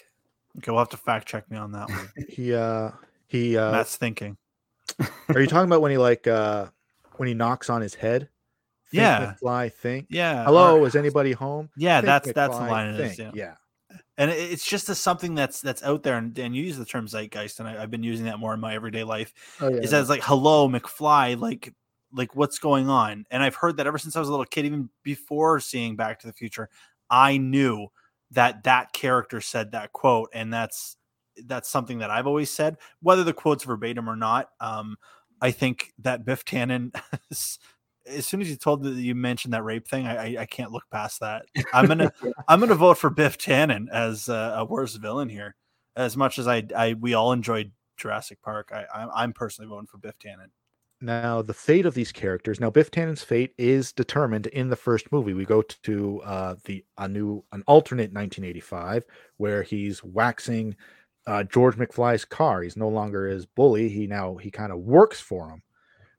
Okay, we'll have to fact check me on that one. Yeah. He uh that's thinking. Are you talking about when he like uh when he knocks on his head? Think yeah. McFly, think. Yeah. Hello, uh, is anybody home? Yeah, think that's McFly, that's the line think. It is. Yeah. yeah. And it's just a, something that's that's out there, and Dan, you use the term zeitgeist, and I, I've been using that more in my everyday life. Oh, yeah, is yeah. that it's like hello, McFly, like like what's going on? And I've heard that ever since I was a little kid, even before seeing Back to the Future, I knew that that character said that quote, and that's that's something that I've always said, whether the quote's verbatim or not. Um, I think that Biff Tannen, as soon as you told that you mentioned that rape thing, I, I, I can't look past that. I'm going to, I'm going to vote for Biff Tannen as a, a worse villain here. As much as I, I, we all enjoyed Jurassic Park. I, I I'm personally voting for Biff Tannen. Now the fate of these characters. Now Biff Tannen's fate is determined in the first movie. We go to uh, the, a new, an alternate nineteen eighty-five where he's waxing uh, George McFly's car. He's no longer his bully. He now he kind of works for him,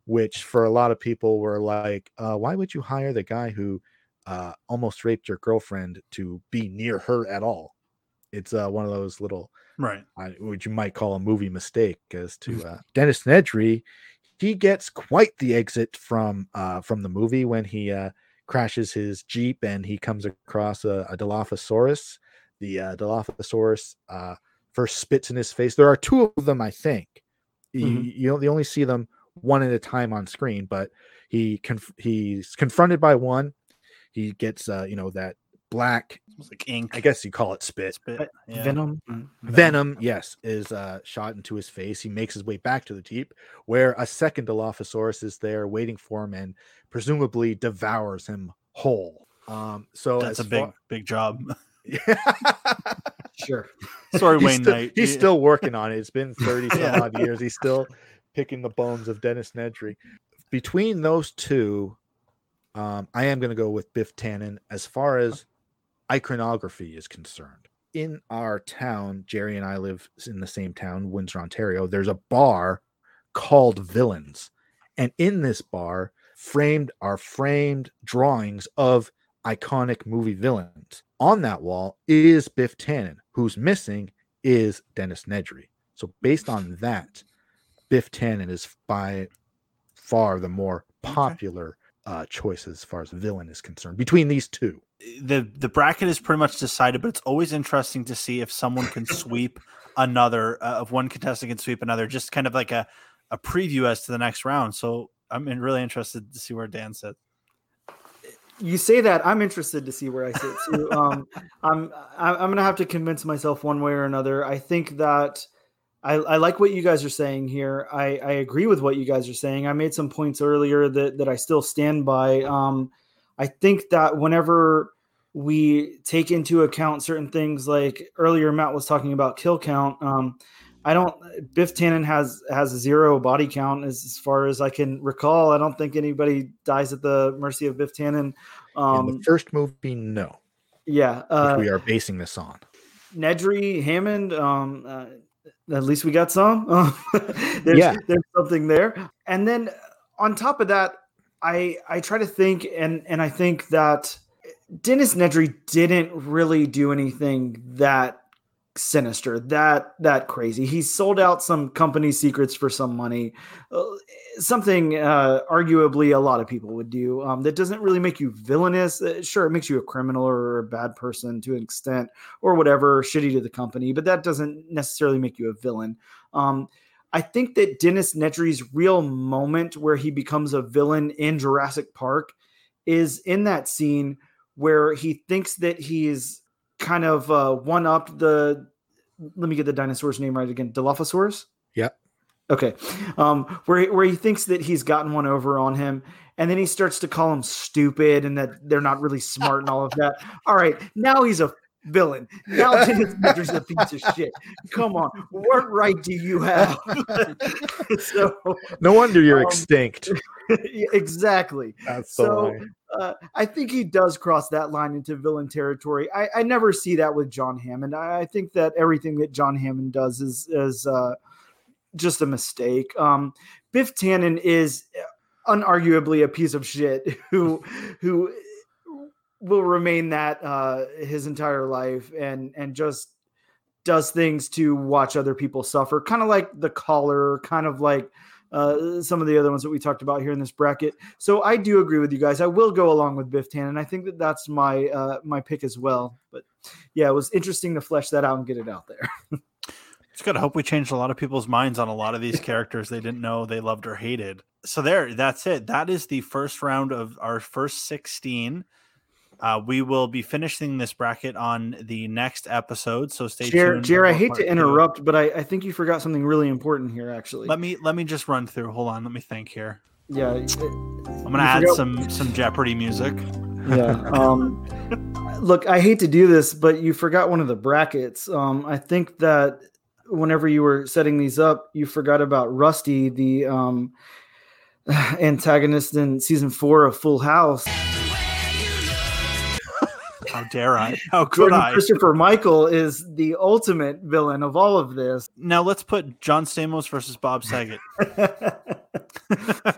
which for a lot of people were like, uh, why would you hire the guy who uh, almost raped your girlfriend to be near her at all? It's uh, one of those little, right, uh, which you might call a movie mistake. As to uh, Dennis Nedry, he gets quite the exit from uh, from the movie when he uh, crashes his Jeep and he comes across a, a Dilophosaurus. The uh, Dilophosaurus uh, first spits in his face. There are two of them, I think. Mm-hmm. You, you know, they only see them one at a time on screen, but he conf- he's confronted by one. He gets uh, you know, that black, like ink, I guess you call it spit, spit. Yeah. Venom. Mm-hmm. Venom, yes, is uh, shot into his face. He makes his way back to the Jeep, where a second Dilophosaurus is there waiting for him and presumably devours him whole. Um, so that's a big, far- big job. Yeah. Sure. Sorry, he's Wayne still, Knight. He's yeah. still working on it. It's been thirty yeah. some odd years. He's still picking the bones of Dennis Nedry. Between those two, um, I am going to go with Biff Tannen as far as iconography is concerned. In our town, Jerry and I live in the same town, Windsor, Ontario. There's a bar called Villains. And in this bar framed are framed drawings of iconic movie villains. On that wall is Biff Tannen. Who's missing is Dennis Nedry. So based on that, Biff Tannen is by far the more popular uh, choice as far as villain is concerned between these two. The the bracket is pretty much decided, but it's always interesting to see if someone can sweep another, uh, if one contestant can sweep another, just kind of like a, a preview as to the next round. So I'm really interested to see where Dan sits. You say that, I'm interested to see where I sit too. Um, I'm I'm gonna have to convince myself one way or another. I think that I, I like what you guys are saying here. I, I agree with what you guys are saying. I made some points earlier that that I still stand by. Um, I think that whenever we take into account certain things, like earlier Matt was talking about kill count. Um, I don't. Biff Tannen has has zero body count as, as far as I can recall. I don't think anybody dies at the mercy of Biff Tannen. Um, In the first movie, no. Yeah, uh, which we are basing this on. Nedry, Hammond. Um, uh, at least we got some. there's, yeah, there's something there. And then on top of that, I I try to think, and and I think that Dennis Nedry didn't really do anything that sinister, that that crazy. He sold out some company secrets for some money, uh, something uh arguably a lot of people would do. Um that doesn't really make you villainous. Uh, sure, it makes you a criminal or a bad person to an extent or whatever, shitty to the company, but that doesn't necessarily make you a villain. um I think that Dennis Nedry's real moment where he becomes a villain in Jurassic Park is in that scene where he thinks that he's kind of uh, one-upped the, let me get the dinosaur's name right again, Dilophosaurus? Yeah. Okay. Um, where, where he thinks that he's gotten one over on him, and then he starts to call him stupid and that they're not really smart and all of that. All right, now he's a villain. Now Dennis Nedry's a piece of shit. Come on, what right do you have? So, no wonder you're um, extinct. Exactly. That's so. Uh, I think he does cross that line into villain territory. I, I never see that with John Hammond. I, I think that everything that John Hammond does is is uh, just a mistake. Um, Biff Tannen is unarguably a piece of shit who who will remain that uh, his entire life, and and just does things to watch other people suffer. Kind of like The Caller. Kind of like. Uh, some of the other ones that we talked about here in this bracket. So I do agree with you guys. I will go along with Biff Tannen. I think that that's my uh, my pick as well. But yeah, it was interesting to flesh that out and get it out there. Just gotta hope we changed a lot of people's minds on a lot of these characters they didn't know they loved or hated. So there, that's it. That is the first round of our first sixteen. Uh, we will be finishing this bracket on the next episode, so stay Jer, tuned. Jer, I hate to interrupt, two. but I, I think you forgot something really important here, actually. Let me let me just run through. Hold on, let me think here. Yeah. Um, it, I'm going to add forgot. some some Jeopardy music. Yeah. Um, look, I hate to do this, but you forgot one of the brackets. Um, I think that whenever you were setting these up, you forgot about Rusty, the um, antagonist in season four of Full House. How dare I? How could Jordan I? Christopher Michael is the ultimate villain of all of this. Now let's put John Stamos versus Bob Saget.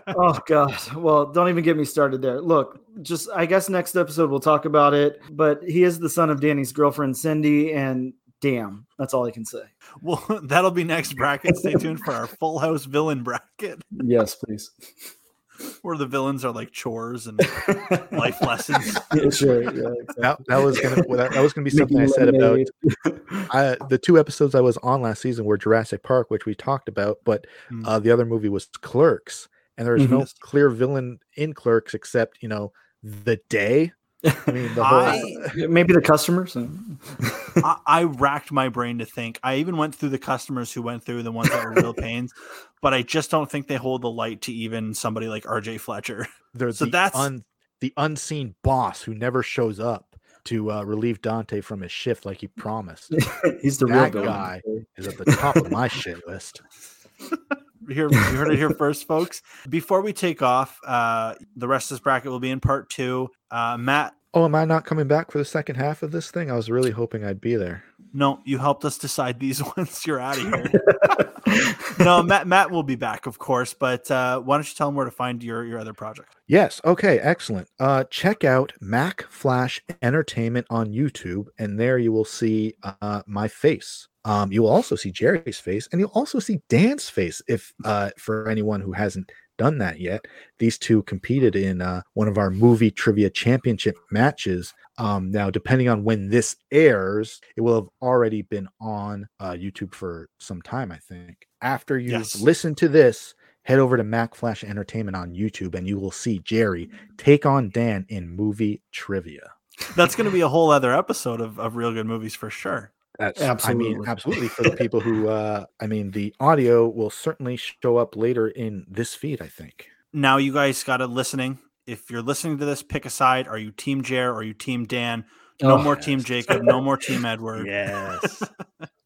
Oh, God. Well, don't even get me started there. Look, just I guess next episode we'll talk about it. But he is the son of Danny's girlfriend, Cindy, and damn, that's all I can say. Well, that'll be next bracket. Stay tuned for our Full House villain bracket. Yes, please. Where the villains are like chores and life lessons. Yeah, sure. Yeah, exactly. that, that was gonna that, that was gonna be something I said about I, the two episodes I was on last season were Jurassic Park, which we talked about, but mm. uh, the other movie was Clerks, and there is mm-hmm. no clear villain in Clerks except you know the day. I mean, the whole I, maybe the customers. I, I racked my brain to think. I even went through the customers who went through the ones that were real pains, but I just don't think they hold the light to even somebody like R J Fletcher. There's so the that's un, the unseen boss who never shows up to uh, relieve Dante from his shift like he promised. He's the that real guy. Guy is at the top of my shit list. Here, you heard it here first, folks. Before we take off, uh, the rest of this bracket will be in part two. Uh, Matt. Oh, am I not coming back for the second half of this thing? I was really hoping I'd be there. No, you helped us decide these ones. You're out of here. No, Matt, Matt will be back, of course. But uh, why don't you tell them where to find your, your other project? Yes. Okay. Excellent. Uh, check out Mac Flash Entertainment on YouTube. And there you will see uh, my face. Um, you'll also see Jerry's face, and you'll also see Dan's face. If uh, for anyone who hasn't done that yet, these two competed in uh, one of our movie trivia championship matches. Um, now, depending on when this airs, it will have already been on uh, YouTube for some time, I think. After you've yes. listened to this, head over to Mac Flash Entertainment on YouTube, and you will see Jerry take on Dan in movie trivia. That's going to be a whole other episode of, of Real Good Movies for sure. That's, absolutely. I mean, absolutely. For the people who, uh, I mean, the audio will certainly show up later in this feed, I think. Now, you guys got to listening. If you're listening to this, pick a side. Are you Team Jer? Are you Team Dan? No oh, more yes. Team Jacob. No more Team Edward. Yes.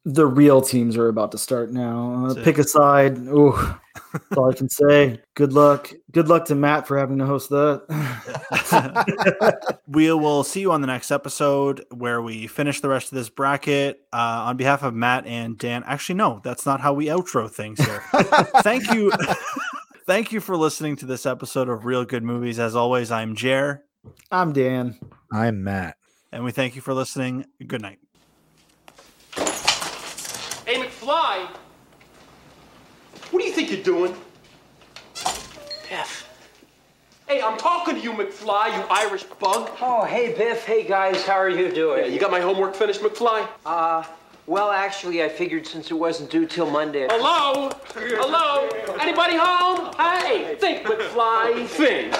The real teams are about to start now. Uh, pick a side. Ooh, that's all I can say. Good luck. Good luck to Matt for having to host that. We will see you on the next episode where we finish the rest of this bracket. Uh, on behalf of Matt and Dan. Actually, no, that's not how we outro things here. Thank you. Thank you for listening to this episode of Real Good Movies. As always, I'm Jer. I'm Dan. I'm Matt. And we thank you for listening. Good night. Hey, McFly! What do you think you're doing? Biff. Hey, I'm talking to you, McFly, you Irish bug. Oh, hey, Biff. Hey, guys. How are you doing? Yeah, you got my homework finished, McFly? Uh, well, actually, I figured since it wasn't due till Monday. Hello? Hello? Anybody home? Hey, think, McFly. Think.